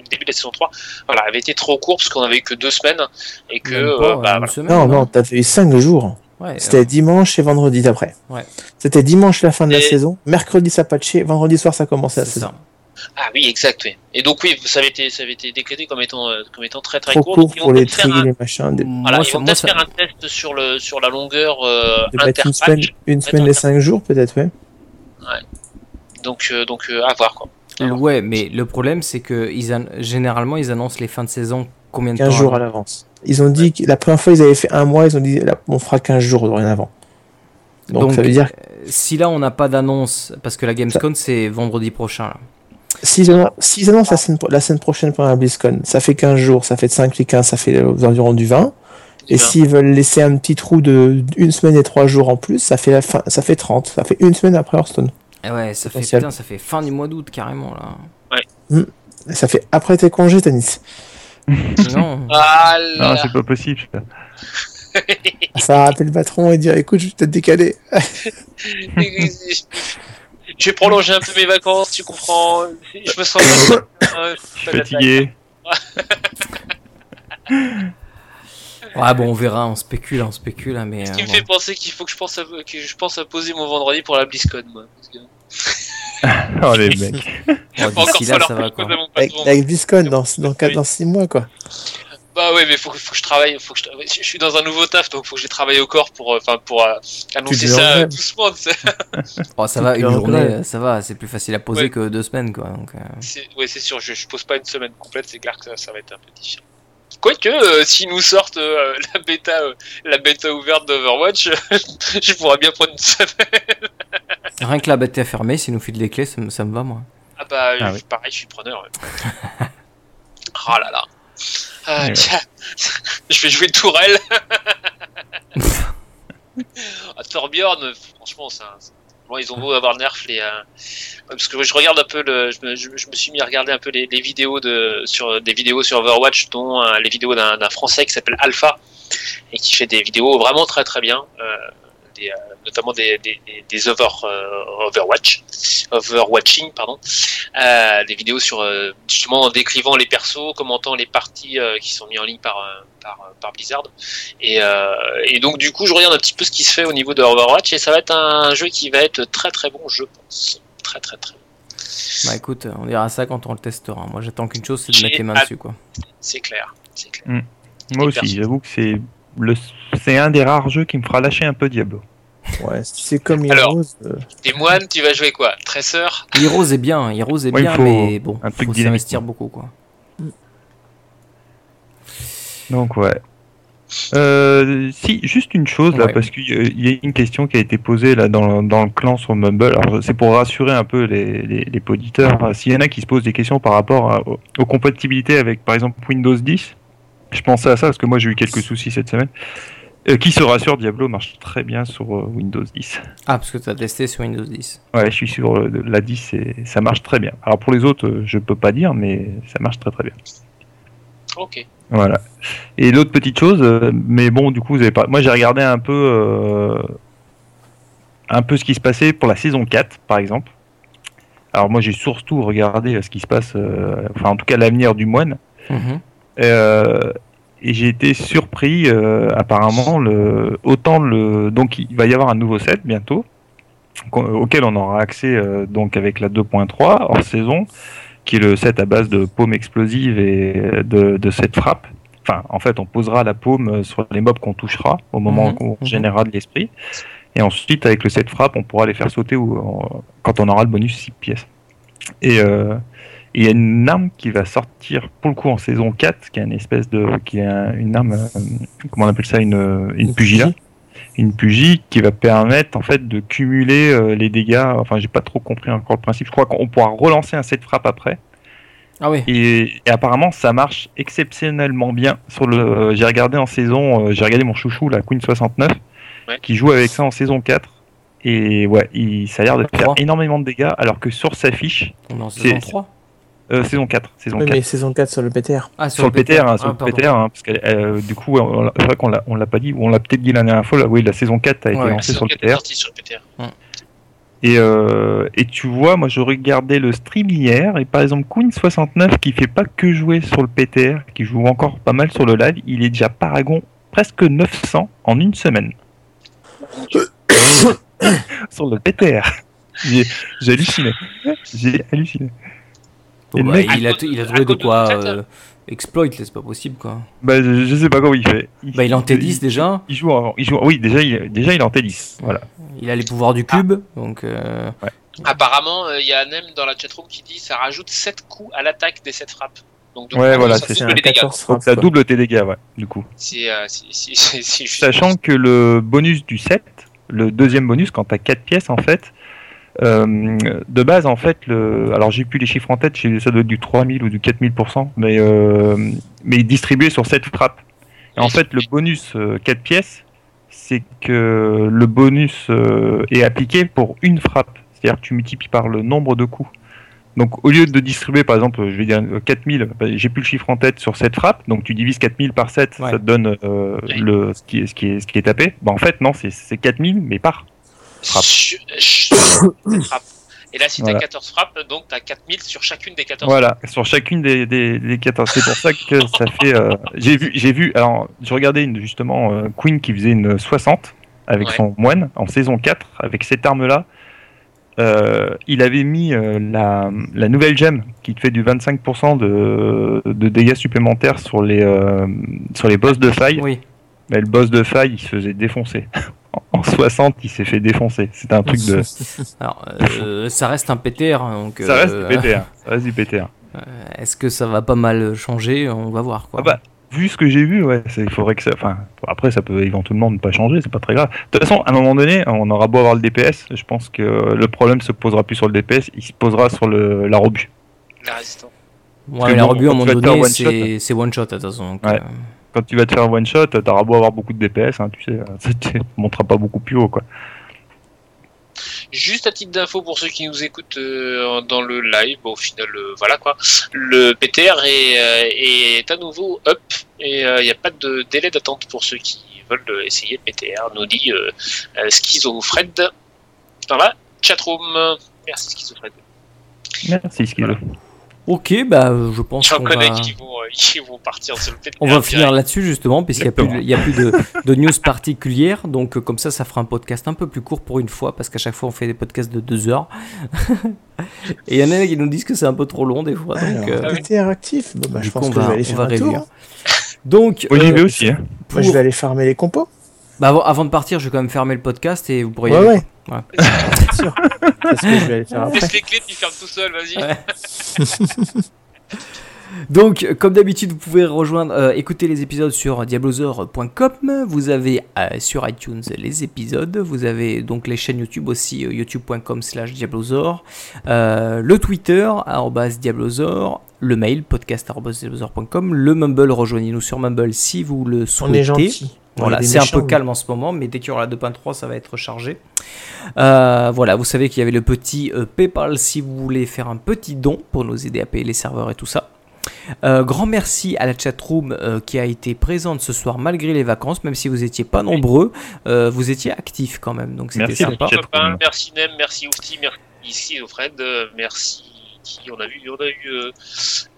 début de la saison trois, voilà, avait été trop court, parce qu'on n'avait eu que deux semaines, et que... Pas, euh, bah, voilà. semaine, non, non, t'as fait cinq jours. Ouais, c'était euh... dimanche et vendredi d'après. Ouais. C'était dimanche la fin de et... la saison, mercredi ça patchait, vendredi soir ça commençait la saison. Ah oui, exact, oui. Et donc oui, ça avait été, ça avait été décrété comme étant, euh, comme étant très très trop court. court pour les tri, un... les machins. Des... Voilà, moi, ils vont moi, peut-être ça... faire un test sur le, sur la longueur euh, interpatch. Une semaine, une semaine des cinq jours peut-être, ouais. Ouais. Donc, euh, donc euh, à voir quoi. Alors, ouais, mais le problème c'est que ils an... généralement ils annoncent les fins de saison combien de temps? quinze jours à l'avance. Ils ont dit ouais. que la première fois ils avaient fait un mois, ils ont dit là, on fera quinze jours dorénavant. Donc, donc ça veut dire si là on n'a pas d'annonce parce que la Gamescom ça... c'est vendredi prochain là. S'ils annoncent, s'ils annoncent la, semaine, la semaine prochaine pour la BlizzCon, ça fait quinze jours, ça fait cinq et quinze, ça fait aux environs du vingt. Et bien. S'ils veulent laisser un petit trou de une semaine et trois jours en plus, ça fait la fin, ça fait trente, ça fait une semaine après Hearthstone. Et ouais, ça fait, putain, ça fait fin du mois d'août carrément là. Ouais. Mmh. Ça fait après tes congés, Tanis. Non. Ah là. Non, c'est pas possible. Ça a appelé le patron et dire écoute, je vais peut-être décaler. Je vais prolonger un peu mes vacances, tu comprends. Je me sens euh, fatigué. Ouais, bon, on verra, on spécule, on spécule, hein, mais. Ce qui euh, me bon. fait penser qu'il faut que je pense à, que je pense à poser mon vendredi pour la BlizzCon, moi. Parce que... oh les mecs. Bon, bon, d'ici là, ça va quoi. Avec, avec BlizzCon dans dans quatre, dans six mois quoi. Bah ouais, mais faut que faut que je travaille, faut que je, je suis dans un nouveau taf, donc faut que je travaille au corps pour enfin euh, pour euh, annoncer ça euh, doucement. Oh, ça va, une journée, ça va, c'est plus facile à poser ouais. que deux semaines quoi. Donc. Euh... C'est, ouais, c'est sûr, je, je pose pas une semaine complète, c'est clair que ça, ça va être un peu difficile. Quoique, euh, s'ils nous sortent euh, la bêta, euh, la bêta ouverte d'Overwatch, euh, je pourrais bien prendre une semaine. Rien que la bêta fermée, s'ils nous filent les clés, ça, ça me va moi. Ah bah ah, oui. Pareil, je suis preneur. Ouais. Oh là là. Ah, ouais. Tiens, je vais jouer Tourelle. À Torbjorn, franchement, ça, ça, ils ont beau avoir nerf les. Euh, parce que je regarde un peu le, je me, je, je me suis mis à regarder un peu les, les vidéos de sur des vidéos sur Overwatch, dont euh, les vidéos d'un, d'un Français qui s'appelle Alpha et qui fait des vidéos vraiment très très bien, euh, des, euh, notamment des des, des over euh, Overwatch, Overwatching pardon, euh, des vidéos sur euh, justement en décrivant les persos, commentant les parties euh, qui sont mises en ligne par euh, par par Blizzard et euh, et donc du coup je regarde un petit peu ce qui se fait au niveau de Overwatch et ça va être un jeu qui va être très très bon je pense. Très très très. Bah écoute, on dira ça quand on le testera. Moi j'attends qu'une chose, c'est de J'ai mettre les mains à... dessus quoi. C'est clair, c'est clair. Mmh. Moi aussi, personnes. J'avoue que c'est le c'est un des rares jeux qui me fera lâcher un peu Diablo. Ouais, c'est comme Heroes. Alors, euh... t'es moine, tu vas jouer quoi, Tresseur? Heroes est bien, Heroes est ouais, bien, mais bon, un faut s'investir beaucoup quoi. Donc ouais. Euh, si, juste une chose là, ouais. Parce qu'il y a une question qui a été posée là dans, dans le clan sur Mumble. Alors c'est pour rassurer un peu les, les, les auditeurs. S'il y en a qui se posent des questions par rapport à, aux, aux compatibilités avec par exemple Windows dix, je pensais à ça parce que moi j'ai eu quelques soucis cette semaine. Euh, qui se rassure, Diablo marche très bien sur euh, Windows dix. Ah, parce que tu as testé sur Windows dix. Ouais, je suis sur euh, la dix et ça marche très bien. Alors pour les autres, euh, je peux pas dire, mais ça marche très très bien. Ok. Voilà. Et l'autre petite chose, euh, mais bon, du coup, vous avez pas. Moi, j'ai regardé un peu, euh, un peu ce qui se passait pour la saison quatre, par exemple. Alors, moi, j'ai surtout regardé euh, ce qui se passe, euh, enfin, en tout cas, l'avenir du moine. Mm-hmm. Euh, et j'ai été surpris, euh, apparemment, le, autant le. Donc, il va y avoir un nouveau set bientôt, auquel on aura accès euh, donc avec la deux point trois hors saison. Qui est le set à base de paumes explosives et de, de cette frappe. Enfin, en fait, on posera la paume sur les mobs qu'on touchera au moment où mmh, on générera de l'esprit. Et ensuite, avec le set frappe, on pourra les faire sauter où on, quand on aura le bonus six pièces. Et il euh, y a une arme qui va sortir, pour le coup, en saison quatre, qui est une espèce de... qui est un, une arme... Euh, comment on appelle ça? Une, une pugila. Une pugie qui va permettre en fait de cumuler euh, les dégâts. Enfin, j'ai pas trop compris encore le principe. Je crois qu'on pourra relancer un set frappe après. Ah oui. Et, et apparemment, ça marche exceptionnellement bien. Sur le, euh, j'ai regardé en saison, euh, j'ai regardé mon chouchou, la Queen soixante-neuf, ouais. Qui joue avec ça en saison quatre. Et ouais, il, ça a l'air de faire trois. Énormément de dégâts. Alors que sur sa fiche, on est en saison trois. Euh, saison quatre, saison oui, quatre. Mais saison quatre sur le P T R. Ah, sur, sur le P T R, P T R hein, sur ah, le P T R, hein, parce que euh, du coup, on, c'est vrai qu'on l'a, on l'a pas dit, ou on l'a peut-être dit la dernière fois. Là, oui, la saison quatre a ouais, été lancée sur le P T R. Sur le P T R. Hum. Et euh, et tu vois, moi, je regardais le stream hier, et par exemple, Queen soixante-neuf qui fait pas que jouer sur le P T R, qui joue encore pas mal sur le live, il est déjà paragon presque neuf cents en une semaine sur le P T R. J'ai, j'ai halluciné, j'ai halluciné. Donc, bah, mec, il, a, il a trouvé de quoi euh, exploit, c'est pas possible quoi. Bah, je, je sais pas comment il fait. Il, bah, il est en T dix il, déjà. Il joue avant. Il joue, oui, déjà il, déjà il est en T dix. Voilà. Il a les pouvoirs du cube. Ah. Donc, euh... ouais. Apparemment, il euh, y a Anem dans la chatroom qui dit ça rajoute sept coups à l'attaque des sept frappes. Donc, ouais, coup, voilà, ça c'est double dégâts. Donc ça double tes dégâts, ouais, du coup. Si, euh, si, si, si, si, Sachant que le bonus du sept, le deuxième bonus, quand t'as quatre pièces en fait. Euh, de base, en fait, le... alors j'ai plus les chiffres en tête, ça doit être du trois mille ou du quatre mille pour cent, mais, euh... mais distribué sur sept frappes. Et en fait, le bonus euh, quatre pièces, c'est que le bonus euh, est appliqué pour une frappe, c'est-à-dire que tu multiplies par le nombre de coups. Donc, au lieu de distribuer, par exemple, je vais dire quatre mille, j'ai plus le chiffre en tête sur sept frappes, donc tu divises quatre mille par sept, ouais. Ça te donne euh, le... ce, qui est, ce, qui est, ce qui est tapé. Bah, en fait, non, c'est, c'est quatre mille, mais par. Frappe. Ch- ch- frappe. Et là, si t'as voilà. quatorze frappes, donc t'as quatre mille sur chacune des quatorze. Voilà, frappes. Sur chacune des, des, des quatorze. C'est pour ça que ça fait. Euh... J'ai vu, j'ai vu. Alors, je regardais une, justement euh, Queen qui faisait une soixante avec ouais. son moine en saison quatre avec cette arme-là. Euh, il avait mis euh, la, la nouvelle gemme qui te fait du vingt-cinq pour cent de, de dégâts supplémentaires sur les euh, sur les boss de faille. Oui. Mais le boss de faille, il se faisait défoncer. En soixante, il s'est fait défoncer. C'était un truc de. Alors, euh, ça reste un P T R, donc. Ça reste euh... P T R. Ça reste du P T R. Euh, est-ce que ça va pas mal changer ? On va voir, quoi. Ah bah, vu ce que j'ai vu, ouais, il faudrait que ça. Enfin, après, ça peut éventuellement ne pas changer. C'est pas très grave. De toute façon, à un moment donné, on aura beau avoir le D P S, je pense que le problème se posera plus sur le D P S, il se posera sur le la rebut. La résistance. Ouais, mais bon, la rebut, à un moment donné, one c'est... c'est one shot, de toute façon. Donc, ouais. euh... Quand tu vas te faire un one shot, t'auras beau avoir beaucoup de D P S, hein, tu sais, ça te montera pas beaucoup plus haut, quoi. Juste à titre d'info pour ceux qui nous écoutent euh, dans le live, bon, au final, euh, voilà quoi. Le P T R est, euh, est à nouveau up et il euh, n'y a pas de délai d'attente pour ceux qui veulent essayer le P T R. Nous dit euh, euh, Schizofred dans la chatroom. Merci Schizofred. Merci Schizofred. Voilà. Ok, bah je pense J'en qu'on va... Qui vont, euh, qui vont partir sur le P T R. On va finir là-dessus justement, puisqu'il n'y a, a plus de, de news particulières, donc euh, comme ça, ça fera un podcast un peu plus court pour une fois, parce qu'à chaque fois, on fait des podcasts de deux heures. Et il y en a qui nous disent que c'est un peu trop long des fois. Donc, alors, euh... P T R actif, bon, bah, je pense qu'on va, aller on va réduire. Donc, oui, euh, aussi, hein. pour... bah, je vais aller farmer les compos. Bah, avant de partir, je vais quand même fermer le podcast et vous pourriez. Ouais, ouais. ouais. C'est sûr. Parce que je vais aller faire après. Laisse les clés, tu fermes tout seul, vas-y. Ouais. Donc, comme d'habitude, vous pouvez rejoindre, euh, écouter les épisodes sur diablozor point com. Vous avez euh, sur iTunes les épisodes. Vous avez donc les chaînes YouTube aussi, euh, youtube point com slash diablozor. Euh, le Twitter, arobase diablozor. Le mail, podcast arobase diablozor point com. Le Mumble, rejoignez-nous sur Mumble si vous le souhaitez. On est gentil. Voilà, c'est méchants, un peu calme mais... en ce moment, mais dès qu'il y aura la deux point trois, ça va être chargé. Euh, voilà, vous savez qu'il y avait le petit euh, PayPal si vous voulez faire un petit don pour nous aider à payer les serveurs et tout ça. Euh, grand merci à la chatroom euh, qui a été présente ce soir malgré les vacances, même si vous n'étiez pas nombreux, euh, vous étiez actifs quand même, donc c'était merci sympa. Copain, merci Nem, merci Oufti, merci Alfred, merci. On a vu, on a eu euh,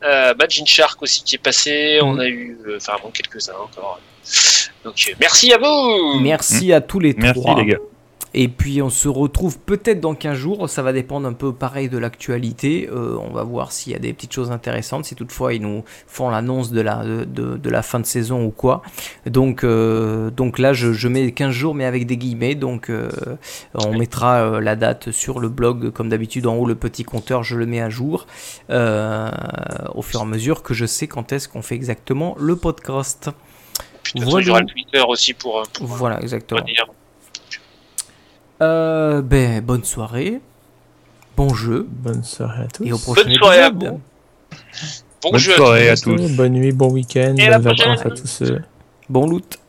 euh, Majin Shark aussi qui est passé, on a eu enfin euh, bon quelques-uns encore. Donc euh, merci à vous. Merci mmh. à tous les merci trois. Merci les gars. Et puis on se retrouve peut-être dans quinze jours, ça va dépendre un peu pareil de l'actualité, euh, on va voir s'il y a des petites choses intéressantes, si toutefois ils nous font l'annonce de la, de, de, de la fin de saison ou quoi. Donc, euh, donc là je, je mets quinze jours mais avec des guillemets, donc euh, on mettra euh, la date sur le blog comme d'habitude en haut le petit compteur, je le mets à jour euh, au fur et à mesure que je sais quand est-ce qu'on fait exactement le podcast. Puis voilà. Il y aura le Twitter aussi pour, pour voilà, exactement. Dire. Euh, ben, bonne soirée, bon jeu, bonne soirée à tous, et au prochain bonne soirée épisode. À vous. Bon bonne jeu soirée à tous. à tous, bonne nuit, bon week-end, bonnes vacances à tous, bon loot.